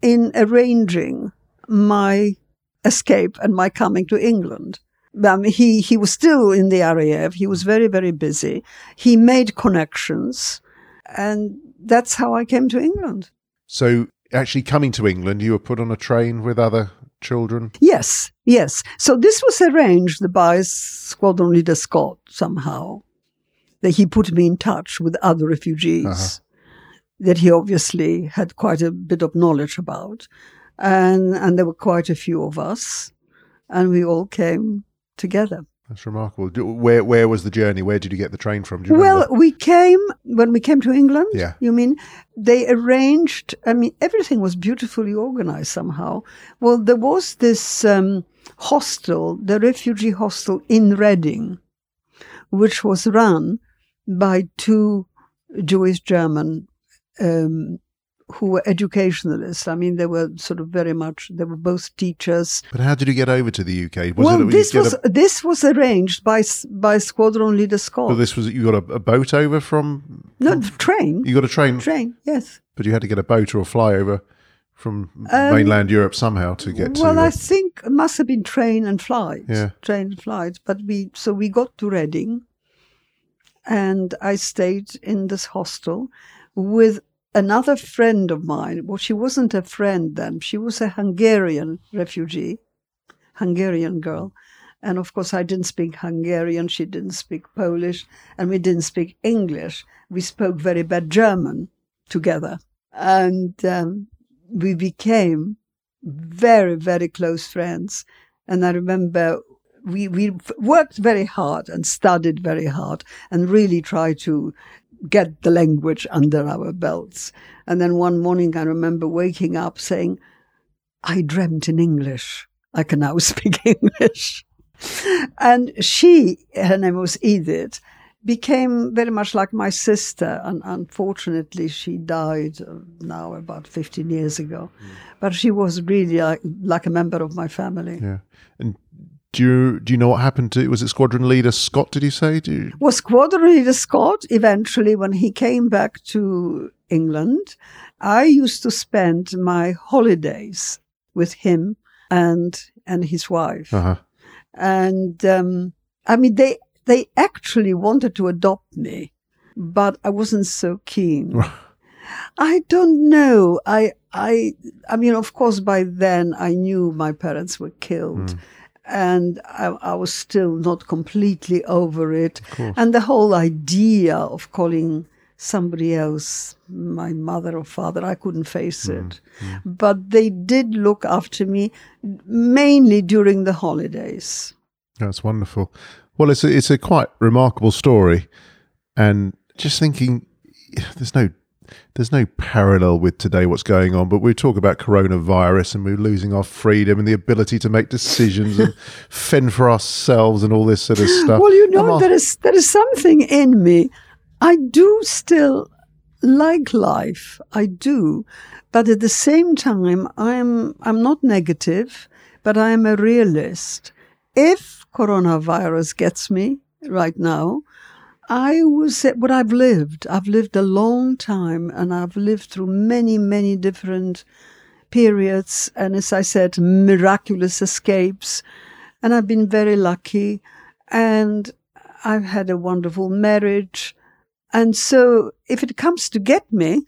in arranging my escape and my coming to England. Um, he, he was still in the R A F. He was very, very busy. He made connections. And that's how I came to England. So actually coming to England, you were put on a train with other children? Yes, yes. So this was arranged by Squadron Leader Scott somehow, that he put me in touch with other refugees uh-huh. that he obviously had quite a bit of knowledge about. And, and there were quite a few of us, and we all came together. That's remarkable. Where where was the journey? Where did you get the train from? Do you well, remember? we came, when we came to England, yeah. you mean, they arranged, I mean, everything was beautifully organized somehow. Well, there was this um, hostel, the refugee hostel in Reading, which was run by two Jewish German um who were educationalists. I mean, they were sort of very much, they were both teachers. But how did you get over to the U K? Was well, it, this, was, a... this was arranged by by Squadron Leader Scott. So this was, you got a, a boat over from? No, the train. You got a train? Train, yes. But you had to get a boat or a flyover from um, mainland Europe somehow to get well, to? Well, I think it must have been train and flight. Yeah. Train and flight. But we, so we got to Reading and I stayed in this hostel with another friend of mine. Well, she wasn't a friend then. She was a Hungarian refugee, Hungarian girl. And of course, I didn't speak Hungarian. She didn't speak Polish. And we didn't speak English. We spoke very bad German together. And um, we became very, very close friends. And I remember we, we worked very hard and studied very hard and really tried to get the language under our belts. And then one morning I remember waking up saying, I dreamt in English. I can now speak English. And she, her name was Edith, became very much like my sister. And unfortunately, she died now about fifteen years ago. Mm. But she was really like, like a member of my family. Yeah. And Do you, do you know what happened to, was it Squadron Leader Scott, did you say? Do you... Well, Squadron Leader Scott, eventually, when he came back to England, I used to spend my holidays with him and and his wife. Uh-huh. And, um, I mean, they they actually wanted to adopt me, but I wasn't so keen. I don't know. I, I, I mean, of course, by then I knew my parents were killed. Mm. And I, I was still not completely over it. And the whole idea of calling somebody else my mother or father, I couldn't face mm, it. Mm. But they did look after me, mainly during the holidays. That's wonderful. Well, it's a, it's a quite remarkable story. And just thinking, there's no There's no parallel with today what's going on, but we talk about coronavirus and we're losing our freedom and the ability to make decisions and fend for ourselves and all this sort of stuff. Well, you know, our- there is there is something in me. I do still like life. I do. But at the same time, I'm I'm not negative, but I am a realist. If coronavirus gets me right now, I was say what I've lived. I've lived a long time and I've lived through many, many different periods. And as I said, miraculous escapes. And I've been very lucky and I've had a wonderful marriage. And so if it comes to get me,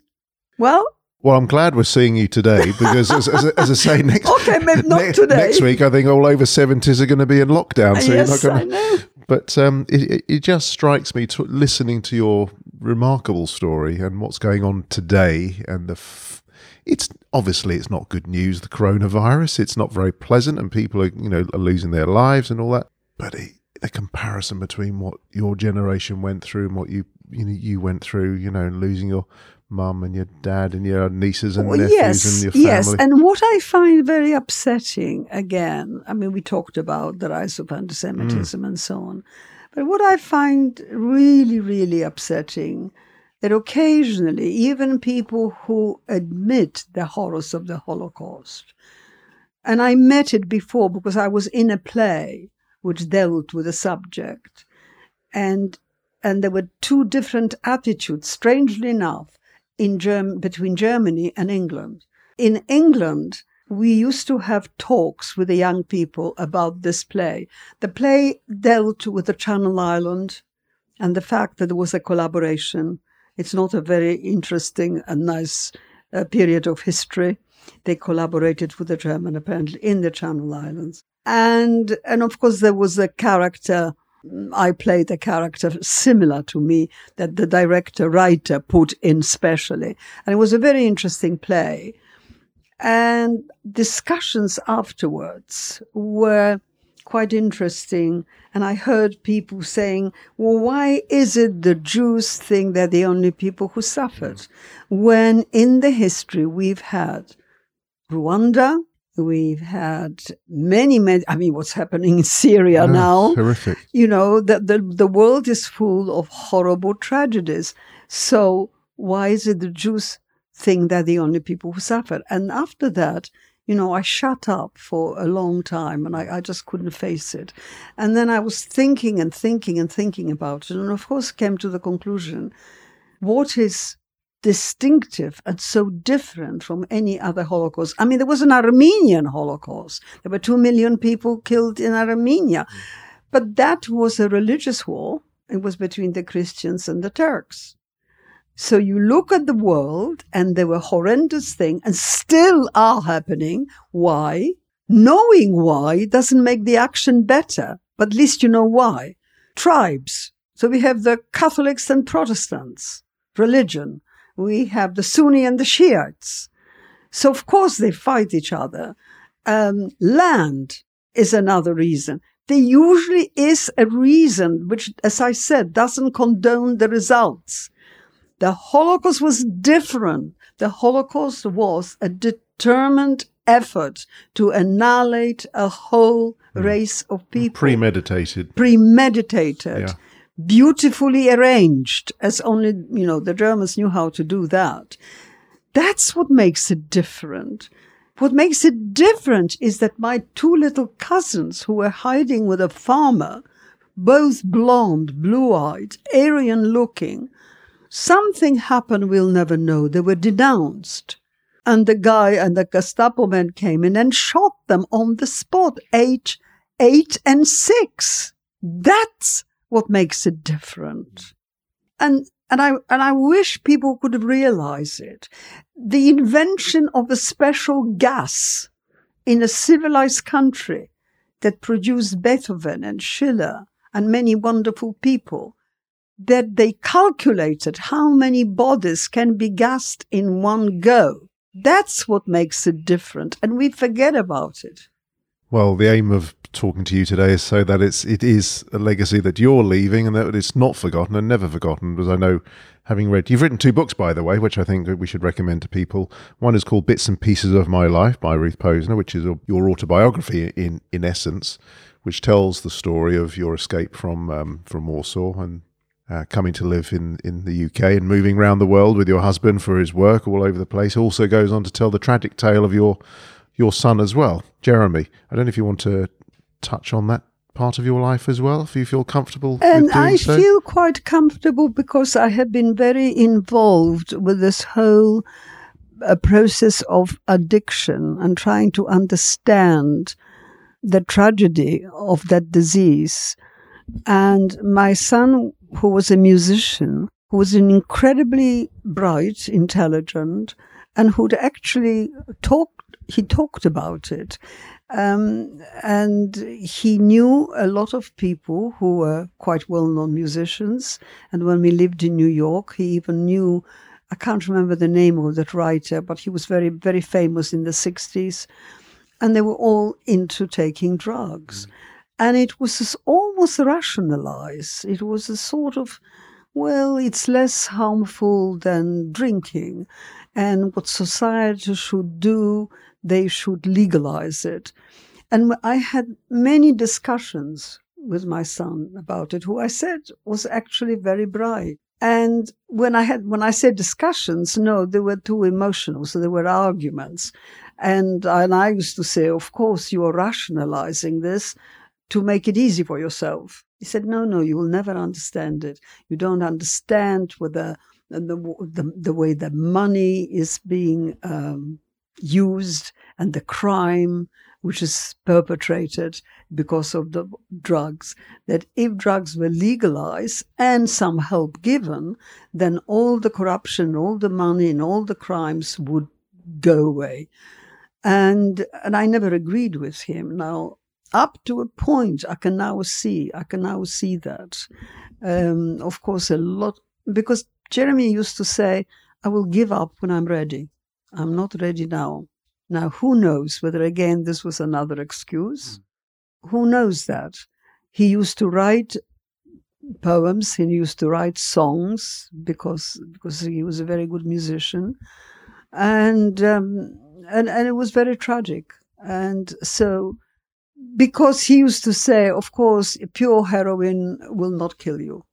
well... Well, I'm glad we're seeing you today because, as, as, as I say, next, okay, maybe not ne- today. next week, I think all over seventies are going to be in lockdown. So yes, you're not gonna- I know. But um, it, it just strikes me, to, listening to your remarkable story and what's going on today and the f- it's obviously it's not good news, the coronavirus. It's not very pleasant, and people are, you know, are losing their lives and all that. But it, the comparison between what your generation went through and what you you know, you went through, you know, and losing your mum and your dad and your nieces and well, nephews yes, and your family. Yes, and what I find very upsetting, again, I mean, we talked about the rise of anti-Semitism mm. and so on, but what I find really, really upsetting, that occasionally even people who admit the horrors of the Holocaust, and I met it before because I was in a play which dealt with the subject, and and there were two different attitudes, strangely enough, in Germ- between Germany and England. In England, we used to have talks with the young people about this play. The play dealt with the Channel Islands and the fact that there was a collaboration. It's not a very interesting and nice uh, period of history. They collaborated with the German, apparently, in the Channel Islands. And, and of course, there was a character... I played a character similar to me that the director, writer put in specially. And it was a very interesting play. And discussions afterwards were quite interesting. And I heard people saying, well, why is it the Jews think they're the only people who suffered? When in the history we've had Rwanda, we've had many, many, I mean, what's happening in Syria oh, now. Horrific. You know, the, the, the world is full of horrible tragedies. So why is it the Jews think they're the only people who suffer? And after that, you know, I shut up for a long time, and I, I just couldn't face it. And then I was thinking and thinking and thinking about it. And of course, came to the conclusion, what is distinctive and so different from any other Holocaust? I mean, there was an Armenian Holocaust. There were two million people killed in Armenia. But that was a religious war. It was between the Christians and the Turks. So you look at the world, and there were horrendous things, and still are happening. Why? Knowing why doesn't make the action better, but at least you know why. Tribes. So we have the Catholics and Protestants. Religion. We have the Sunni and the Shiites. So, of course, they fight each other. Um, land is another reason. There usually is a reason which, as I said, doesn't condone the results. The Holocaust was different. The Holocaust was a determined effort to annihilate a whole mm. race of people. Premeditated. Premeditated. Yeah. Beautifully arranged, as only, you know, the Germans knew how to do that. That's what makes it different. What makes it different is that my two little cousins who were hiding with a farmer, both blonde, blue-eyed, Aryan-looking, something happened we'll never know. They were denounced. And the guy and the Gestapo men came in and shot them on the spot, age eight and six. That's what makes it different. And and I and I wish people could realize it. The invention of a special gas in a civilized country that produced Beethoven and Schiller and many wonderful people, that they calculated how many bodies can be gassed in one go. That's what makes it different. And we forget about it. Well, the aim of talking to you today is so that it's it is a legacy that you're leaving, and that it's not forgotten and never forgotten, because I know, having read, you've written two books, by the way, which I think we should recommend to people. One is called Bits and Pieces of My Life by Ruth Posner, which is a, your autobiography in in essence, which tells the story of your escape from um, from Warsaw and uh, coming to live in in the U K and moving around the world with your husband for his work all over the place. It also goes on to tell the tragic tale of your your son as well, Jeremy. I don't know if you want to touch on that part of your life as well, if you feel comfortable and with doing I so. Feel quite comfortable because I have been very involved with this whole uh, process of addiction and trying to understand the tragedy of that disease. And my son, who was a musician, who was an incredibly bright, intelligent, and who'd actually talked He talked about it, um, and he knew a lot of people who were quite well-known musicians. And when we lived in New York, he even knew I can't remember the name of that writer, but he was very, very famous in the sixties. And they were all into taking drugs. Mm. And it was almost rationalized. It was a sort of, well, it's less harmful than drinking. And what society should do, they should legalize it. And I had many discussions with my son about it, who I said was actually very bright. And when I had, when I said discussions, no, they were too emotional, so there were arguments. And I, and I used to say, of course, you are rationalizing this to make it easy for yourself. He said, no, no, you will never understand it. You don't understand whether the, the, the way the money is being um, used and the crime which is perpetrated because of the drugs, that if drugs were legalized and some help given, then all the corruption, all the money and all the crimes would go away. And and I never agreed with him. Now, up to a point, I can now see, I can now see that. Um, of course, a lot, because Jeremy used to say, I will give up when I'm ready. I'm not ready now. Now, who knows whether, again, this was another excuse? Mm. Who knows that? He used to write poems. He used to write songs because because he was a very good musician. And um, and, and it was very tragic. And so, because he used to say, of course, pure heroin will not kill you.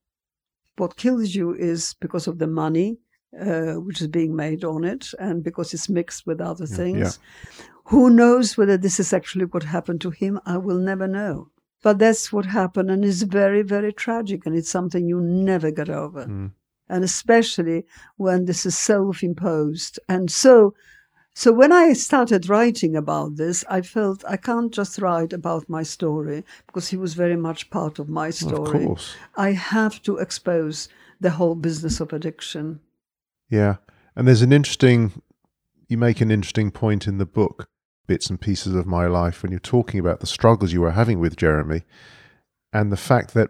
What kills you is because of the money, Uh, which is being made on it, and because it's mixed with other things. Yeah. Who knows whether this is actually what happened to him? I will never know. But that's what happened, and it's very, very tragic, and it's something you never get over. Mm. And especially when this is self-imposed. And so, so when I started writing about this, I felt I can't just write about my story, because he was very much part of my story. Of course. I have to expose the whole business of addiction. Yeah. And there's an interesting, you make an interesting point in the book, Bits and Pieces of My Life, when you're talking about the struggles you were having with Jeremy, and the fact that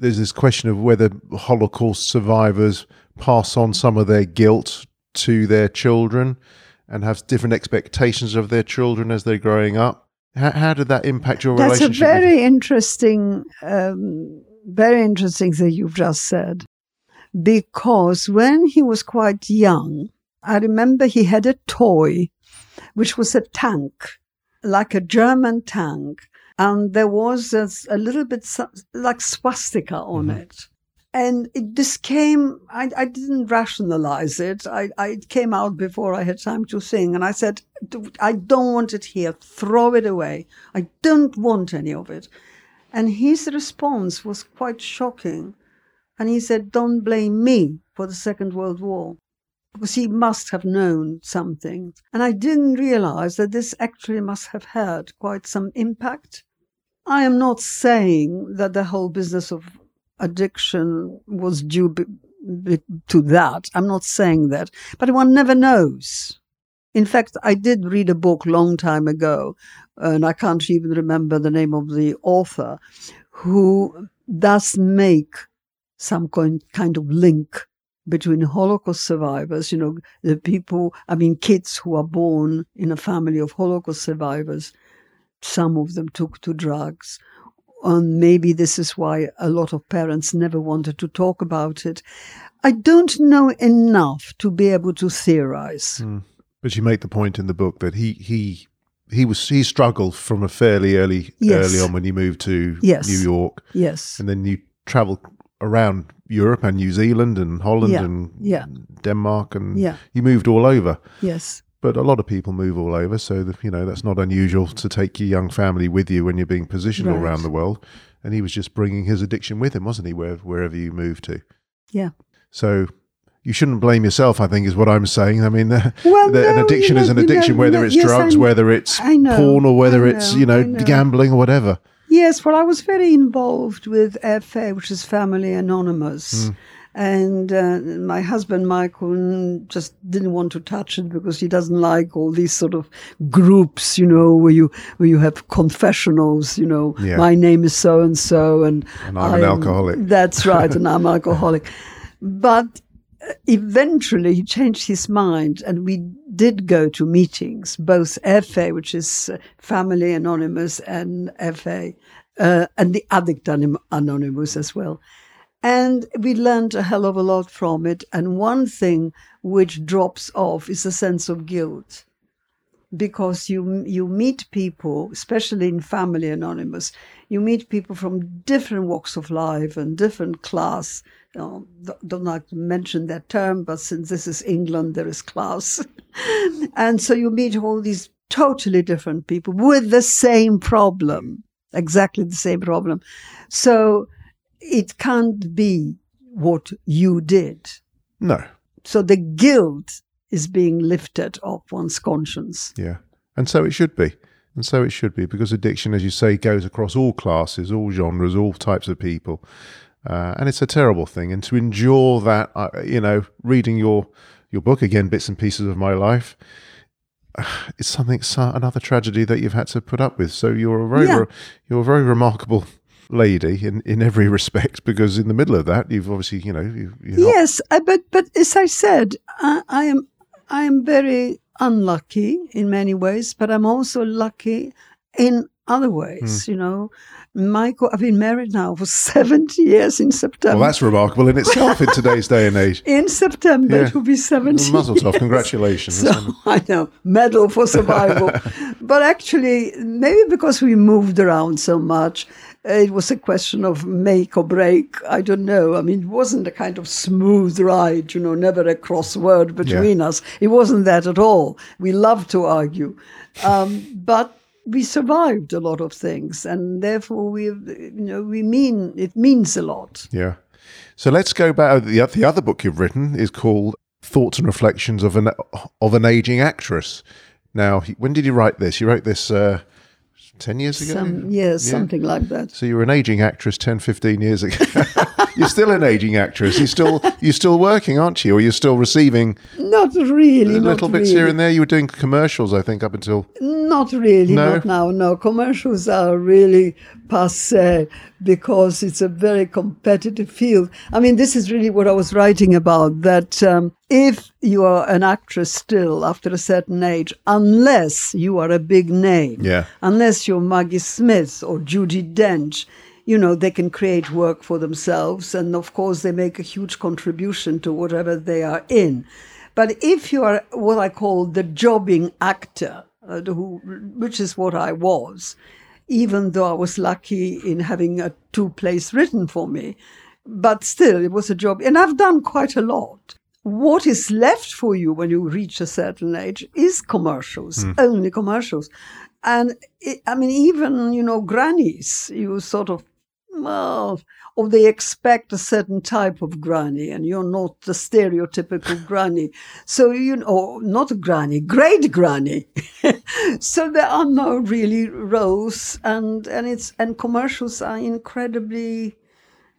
there's this question of whether Holocaust survivors pass on some of their guilt to their children and have different expectations of their children as they're growing up. How, how did that impact your That's relationship? That's a very interesting, um, very interesting thing you've just said. Because when he was quite young, I remember he had a toy, which was a tank, like a German tank. And there was a, a little bit like swastika on mm-hmm. it. And it, this came, I, I didn't rationalize it. I, I, it came out before I had time to think. And I said, I don't want it here. Throw it away. I don't want any of it. And his response was quite shocking. And he said, don't blame me for the Second World War, because he must have known something. And I didn't realize that this actually must have had quite some impact. I am not saying that the whole business of addiction was due b- b- to that. I'm not saying that. But one never knows. In fact, I did read a book long time ago, and I can't even remember the name of the author, who does make some kind of link between Holocaust survivors, you know, the people, I mean, kids who are born in a family of Holocaust survivors, some of them took to drugs. And maybe this is why a lot of parents never wanted to talk about it. I don't know enough to be able to theorize. Mm. But you make the point in the book that he he he was he struggled from a fairly early, yes. early on when you moved to yes. New York. Yes. And then you traveled around Europe and New Zealand and Holland yeah, and yeah. Denmark and yeah. you moved all over. Yes. But a lot of people move all over, so the, you know that's not unusual to take your young family with you when you're being positioned right. all around the world. And he was just bringing his addiction with him, wasn't he, where, wherever you moved to? Yeah. So you shouldn't blame yourself, I think, is what I'm saying. I mean, the, well, the, no, an addiction you know, is an addiction, you know, whether you know, it's yes, drugs, whether it's I know, porn or whether I know, it's, you know, know. gambling or whatever. Yes, well, I was very involved with F A, which is Family Anonymous. Mm. And uh, my husband, Michael, just didn't want to touch it because he doesn't like all these sort of groups, you know, where you where you have confessionals, you know, yeah. my name is so-and-so. And, and I'm, I'm an alcoholic. That's right, and I'm alcoholic. But eventually he changed his mind, and we did go to meetings, both F A, which is Family Anonymous, and F A, uh, and the Addict Anonymous as well. And we learned a hell of a lot from it. And one thing which drops off is a sense of guilt, because you you meet people, especially in Family Anonymous, you meet people from different walks of life and different class. You know, don't like to mention that term, but since this is England, there is class. And so you meet all these totally different people with the same problem, exactly the same problem. So it can't be what you did. No. So the guilt is being lifted off one's conscience. Yeah, and so it should be. And so it should be, because addiction, as you say, goes across all classes, all genres, all types of people. Uh, and it's a terrible thing. And to endure that, uh, you know, reading your, your book again, Bits and Pieces of My Life, uh, it's something, so, another tragedy that you've had to put up with. So you're a very, yeah. re- you're a very remarkable lady in, in every respect, because in the middle of that, you've obviously, you know, you, you're yes, not... I, but but as I said, I, I am I am very unlucky in many ways, but I'm also lucky in other ways, mm. you know. Michael, I've been married now for seventy years in September. Well, that's remarkable in itself in today's day and age. In September, yeah. It will be seventy Mazel tov, congratulations. So, I know, medal for survival. But actually, maybe because we moved around so much, it was a question of make or break. I don't know. I mean, it wasn't a kind of smooth ride, you know, never a cross word between yeah. us. It wasn't that at all. We love to argue. Um, but we survived a lot of things, and therefore we, you know, we mean, it means a lot. Yeah. So let's go back. The, the other book you've written is called Thoughts and Reflections of an of an Aging Actress. Now, when did you write this? You wrote this uh, ten years ago? Some, yeah, yeah, something like that. So you were an aging actress ten, fifteen years ago. You're still an aging actress. You're still, you're still working, aren't you? Or you're still receiving... Not really, not little bits really. Here and there. You were doing commercials, I think, up until... Not really, no? Not now, no. Commercials are really passé, because it's a very competitive field. I mean, this is really what I was writing about, that um, if you are an actress still after a certain age, unless you are a big name, yeah. unless you're Maggie Smith or Judi Dench, you know, they can create work for themselves, and of course they make a huge contribution to whatever they are in. But if you are what I call the jobbing actor, uh, who, which is what I was, even though I was lucky in having a two-place written for me, but still it was a job, and I've done quite a lot. What is left for you when you reach a certain age is commercials, mm. only commercials. And it, I mean, even, you know, grannies, you sort of, well, or they expect a certain type of granny, and you're not the stereotypical granny. So, you know, not a granny, great granny. So there are no really roles, and, and it's, and commercials are incredibly,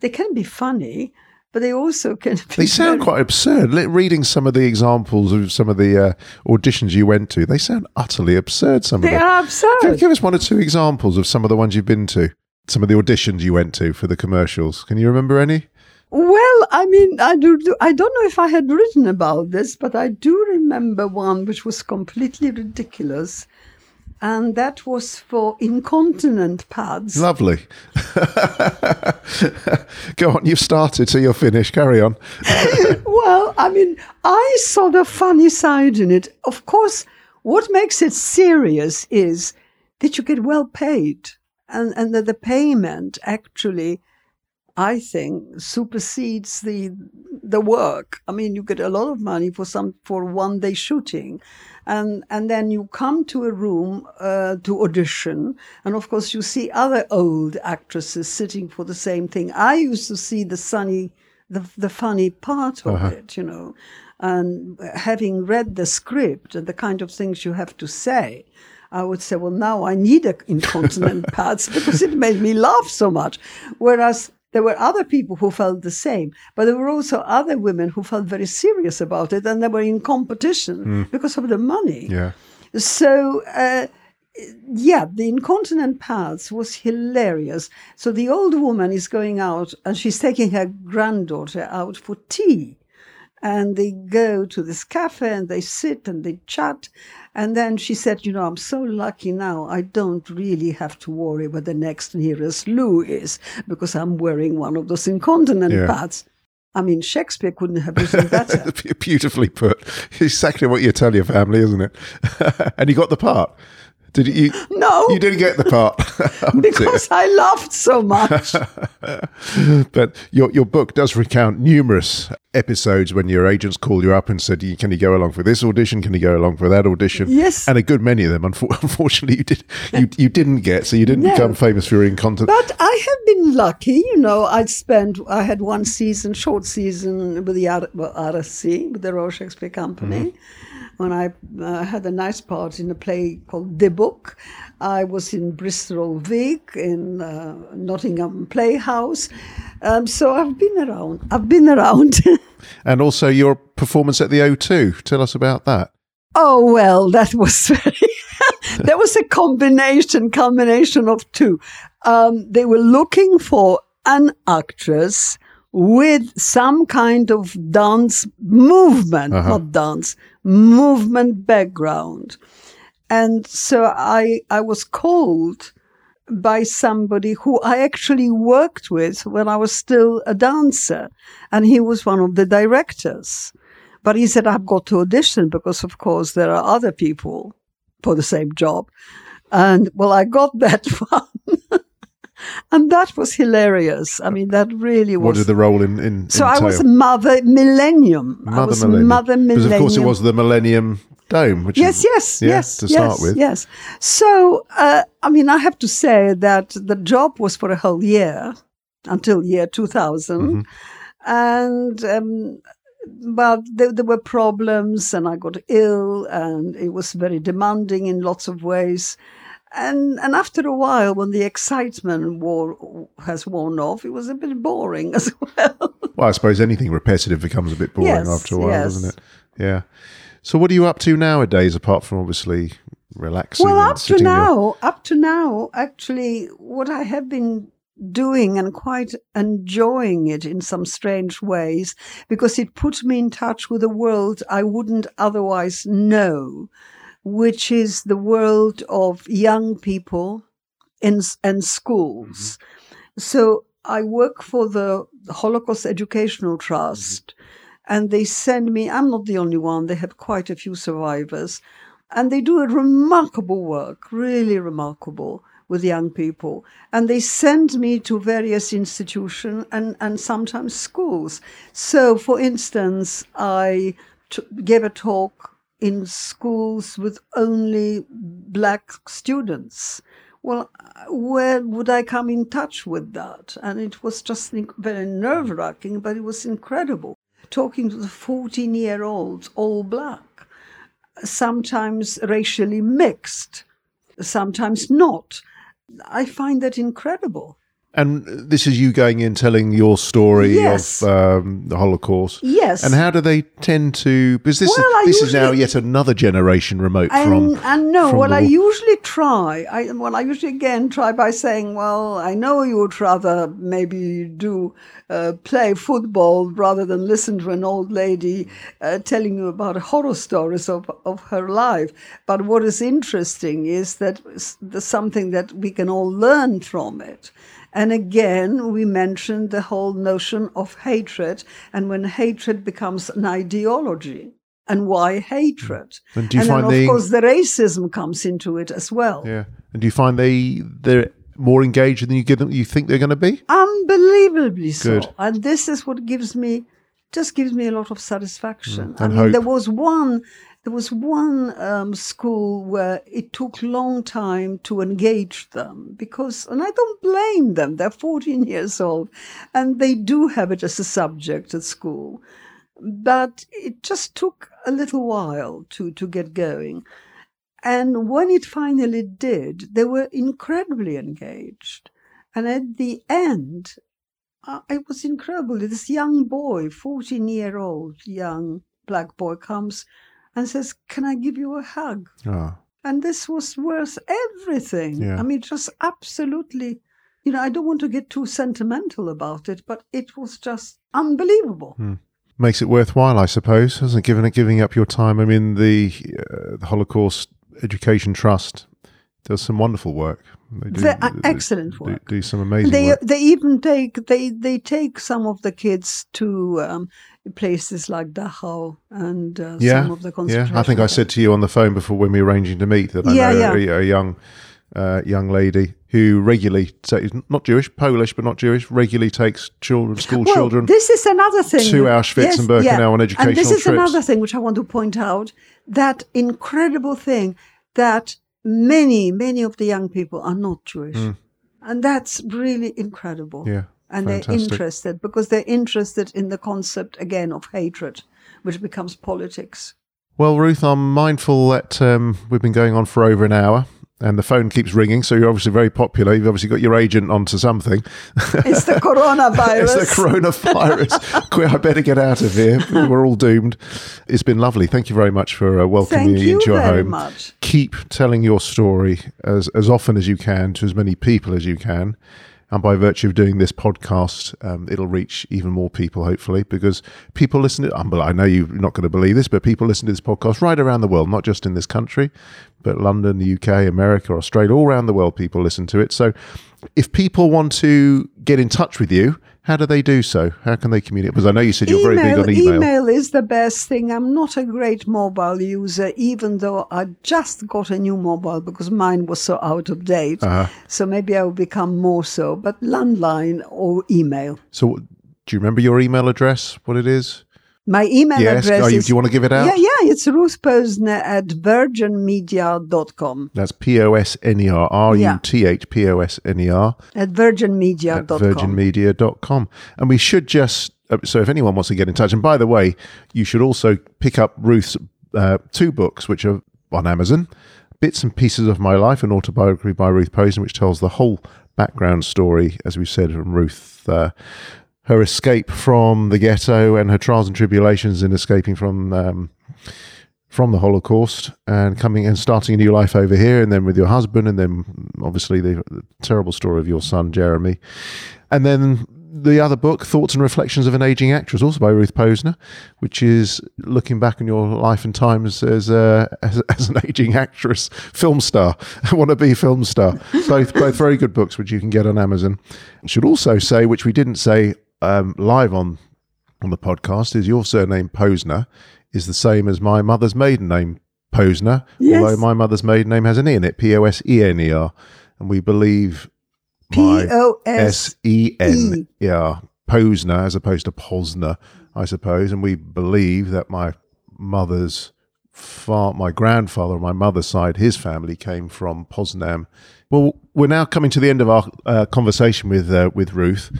they can be funny, but they also can be They sound very... quite absurd. Reading some of the examples of some of the uh, auditions you went to, they sound utterly absurd, some they of them. They are absurd. Give us one or two examples of some of the ones you've been to. Some of the auditions you went to for the commercials. Can you remember any? Well, I mean, I do, do. I don't know if I had written about this, but I do remember one which was completely ridiculous, and that was for incontinent pads. Lovely. Go on, you've started, so you're finished. Carry on. Well, I mean, I saw the funny side in it. Of course, what makes it serious is that you get well paid. And, and that the payment actually, I think, supersedes the the work. I mean, you get a lot of money for some for one day shooting, and and then you come to a room uh, to audition, and of course you see other old actresses sitting for the same thing. I used to see the sunny, the the funny part of uh-huh. it, you know, and having read the script and the kind of things you have to say, I would say, well, now I need a incontinent pads because it made me laugh so much. Whereas there were other people who felt the same, but there were also other women who felt very serious about it, and they were in competition mm. because of the money. Yeah. So, uh, yeah, the incontinent pads was hilarious. So the old woman is going out, and she's taking her granddaughter out for tea. and they go to this cafe and they sit and they chat. And then she said, you know, I'm so lucky now. I don't really have to worry where the next nearest loo is because I'm wearing one of those incontinent yeah. pads. I mean, Shakespeare couldn't have written better. Beautifully put. Exactly what you tell your family, isn't it? And you got the part. Did you? No. You didn't get the part. Oh, because dear. I laughed so much. But your your book does recount numerous episodes when your agents called you up and said, can you go along for this audition? Can you go along for that audition? Yes. And a good many of them, unfortunately, you, did, you, you didn't get, so you didn't no. become famous for your incontinence. But I have been lucky. You know, I'd spent, I had one season, short season with the R A F, with the Royal Shakespeare Company. Mm-hmm. When I uh, had a nice part in a play called The Book. I was in Bristol Vic, in uh, Nottingham Playhouse. Um, so I've been around. I've been around. And also your performance at the O two. Tell us about that. Oh, well, that was very... There was a combination, combination of two. Um, they were looking for an actress with some kind of dance movement, uh-huh. not dance, movement background. And so I I was called by somebody who I actually worked with when I was still a dancer. And he was one of the directors. But he said, I've got to audition because, of course, there are other people for the same job. And, well, I got that one. And that was hilarious. I mean, that really was. What did the role in? in so entail? I was Mother Millennium. Mother I was Millennium. Mother Millennium. Because of course it was the Millennium Dome. Which yes, is, yes, yeah, yes. To yes, start with. Yes. So, uh, I mean, I have to say that the job was for a whole year, until year two thousand. Mm-hmm. And, um, well, there, there were problems and I got ill and it was very demanding in lots of ways. And and after a while, when the excitement wore, has worn off, it was a bit boring as well. Well, I suppose anything repetitive becomes a bit boring yes, after a while, yes. doesn't it? Yeah. So what are you up to nowadays, apart from obviously relaxing? Well, and up to now, your... up to now, actually, what I have been doing and quite enjoying it in some strange ways, because it puts me in touch with a world I wouldn't otherwise know, which is the world of young people in, and schools. Mm-hmm. So I work for the Holocaust Educational Trust, mm-hmm. and they send me, I'm not the only one, they have quite a few survivors, and they do a remarkable work, really remarkable, with young people. And they send me to various institutions and, and sometimes schools. So, for instance, I t- gave a talk in schools with only black students. Well, where would I come in touch with that? And it was just very nerve-wracking, but it was incredible. Talking to the fourteen-year-olds, all black, sometimes racially mixed, sometimes not. I find that incredible. And this is you going in telling your story yes. of um, the Holocaust. Yes. And how do they tend to, because this, well, is, this usually, is now yet another generation remote and, from. And no, from well, I usually try. I, well, I usually again try by saying, well, I know you would rather maybe do uh, play football rather than listen to an old lady uh, telling you about horror stories of, of her life. But what is interesting is that there's something that we can all learn from it. And again, we mentioned the whole notion of hatred and when hatred becomes an ideology and why hatred. And, do you and find then, of they, course, the racism comes into it as well. Yeah. And do you find they, they're more engaged than you give them, you think they're going to be? Unbelievably so. Good. And this is what gives me, just gives me a lot of satisfaction. Mm, I mean, hope. there was one... There was one um, school where it took a long time to engage them because, and I don't blame them, they're fourteen years old and they do have it as a subject at school. But it just took a little while to, to get going. And when it finally did, they were incredibly engaged. And at the end, uh, it was incredible. This young boy, fourteen-year-old young black boy comes and says, can I give you a hug? Oh. And this was worth everything. Yeah. I mean, just absolutely, you know, I don't want to get too sentimental about it, but it was just unbelievable. Mm. makes it worthwhile, I suppose, hasn't it? Given it giving up your time. I mean, the, uh, the Holocaust Education Trust does some wonderful work. They do, they are excellent they, work. Do, do some amazing they, work. They even take they they take some of the kids to um, places like Dachau and uh, yeah, some of the concentration. Yeah, I think I said to you on the phone before when we were arranging to meet that I yeah, know yeah. A, a young uh, young lady who regularly takes, not Jewish, Polish, but not Jewish, regularly takes children, school well, children. This is another thing to Auschwitz yes, and Birkenau yeah. on educational and this trips. Is another thing which I want to point out, that incredible thing that many, many of the young people are not Jewish. Mm. And that's really incredible. Yeah, and fantastic. They're interested, because they're interested in the concept, again, of hatred, which becomes politics. Well, Ruth, I'm mindful that um, we've been going on for over an hour, and the phone keeps ringing, so you're obviously very popular. You've obviously got your agent onto something. It's the coronavirus. It's the coronavirus. Quick, I better get out of here. We're all doomed. It's been lovely. Thank you very much for uh, welcoming me you into your home. Thank you very much. Keep telling your story as, as often as you can to as many people as you can. And by virtue of doing this podcast, um, it'll reach even more people, hopefully, because people listen to um, I know you're not going to believe this, but people listen to this podcast right around the world, not just in this country, but London, the U K, America, Australia, all around the world, people listen to it. So if people want to get in touch with you, how do they do so? How can they communicate? Because I know you said you're email, very big on email. Email is the best thing. I'm not a great mobile user, even though I just got a new mobile because mine was so out of date. Uh-huh. So maybe I will become more so. But landline or email. So do you remember your email address, what it is? My email yes. address oh, you, is... Do you want to give it out? Yeah, yeah. It's Ruth Posner at virgin media dot com. That's P O S N E R. R U T H P O S N E R. At virgin media dot com. At virgin media dot com. And we should just... So if anyone wants to get in touch... And by the way, you should also pick up Ruth's uh, two books, which are on Amazon. Bits and Pieces of My Life, an autobiography by Ruth Posner, which tells the whole background story, as we said, from Ruth... Uh, her escape from the ghetto and her trials and tribulations in escaping from um, from the Holocaust and coming and starting a new life over here, and then with your husband, and then obviously the, the terrible story of your son, Jeremy. And then the other book, Thoughts and Reflections of an Aging Actress, also by Ruth Posner, which is looking back on your life and times as a, as, as an aging actress, film star, wannabe film star. Both, both very good books, which you can get on Amazon. I should also say, which we didn't say, Um, live on on the podcast, is your surname Posner is the same as my mother's maiden name Posner, yes. although my mother's maiden name has an E in it, P O S E N E R, and we believe P O S E N E R, Posner as opposed to Posner, I suppose, and we believe that my mother's far my grandfather on my mother's side, his family came from Poznań. Well, we're now coming to the end of our uh, conversation with uh, with Ruth.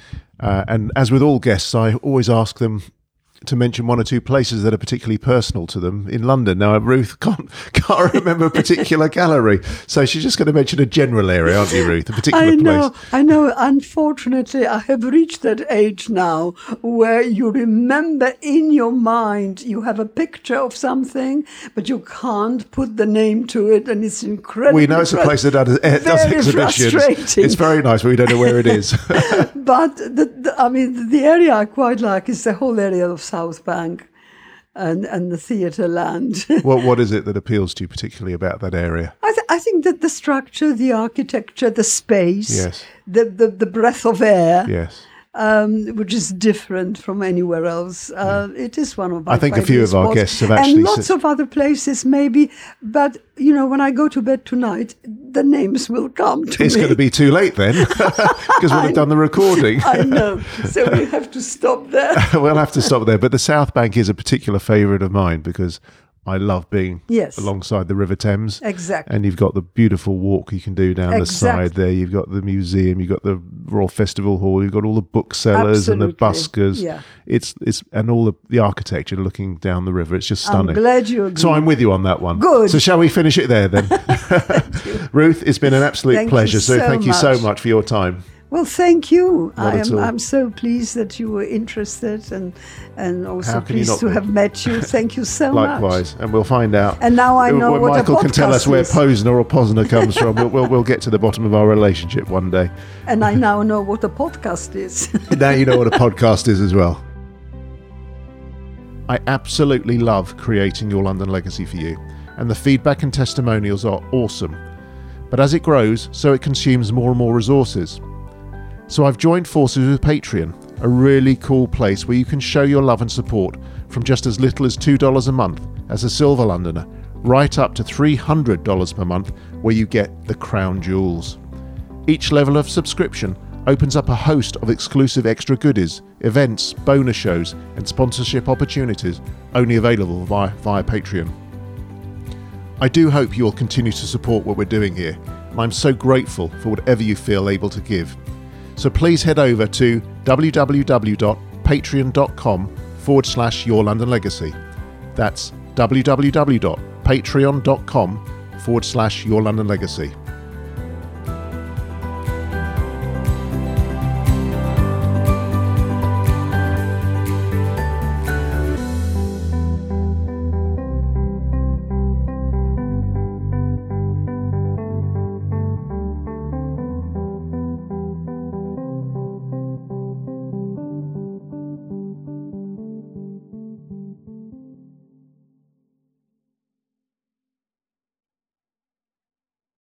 Uh, and as with all guests, I always ask them to mention one or two places that are particularly personal to them in London. Now, Ruth can't, can't remember a particular gallery, so she's just going to mention a general area, aren't you, Ruth? A particular I know, place. I know. Unfortunately, I have reached that age now where you remember in your mind, you have a picture of something, but you can't put the name to it, and it's incredible. We know it's a place that does, does exhibitions. It's very nice, but we don't know where it is. But, the, the, I mean, the area I quite like is the whole area of South Bank and, and the theatre land. What What is it that appeals to you particularly about that area? I, th- I think that the structure, the architecture, the space, yes. the, the, the breath of air, yes. um, which is different from anywhere else. Uh, yeah. It is one of my I think a few of spots. Our guests have actually... And lots said- of other places maybe, but, you know, when I go to bed tonight... The names will come to it's me. Going to be too late then, because we'll have done the recording. I know, so we have to stop there. We'll have to stop there, but the South Bank is a particular favourite of mine because I love being yes. alongside the River Thames. Exactly. And you've got the beautiful walk you can do down exactly. the side there. You've got the museum, you've got the Royal Festival Hall, you've got all the booksellers Absolutely. and the buskers. Yeah. It's it's and all the, the architecture looking down the river. It's just stunning. I'm glad you agree. So I'm with you on that one. Good. So shall we finish it there then? Ruth, it's been an absolute thank pleasure. So, so thank much. you so much for your time. Well, thank you. Not I am. I'm so pleased that you were interested, and and also pleased to be? have met you. Thank you so Likewise. much. Likewise, and we'll find out. And now I know what Michael a podcast can tell us is. Where Posner or Posner comes from. We'll, we'll we'll get to the bottom of our relationship one day. And I now know what a podcast is. Now you know what a podcast is as well. I absolutely love creating Your London Legacy for you, and the feedback and testimonials are awesome. But as it grows, so it consumes more and more resources. So I've joined forces with Patreon, a really cool place where you can show your love and support from just as little as two dollars a month as a Silver Londoner, right up to three hundred dollars per month, where you get the crown jewels. Each level of subscription opens up a host of exclusive extra goodies, events, bonus shows, and sponsorship opportunities only available via, via Patreon. I do hope you'll continue to support what we're doing here, and I'm so grateful for whatever you feel able to give. So please head over to www.patreon.com forward slash Your London Legacy. That's www.patreon.com forward slash Your London Legacy.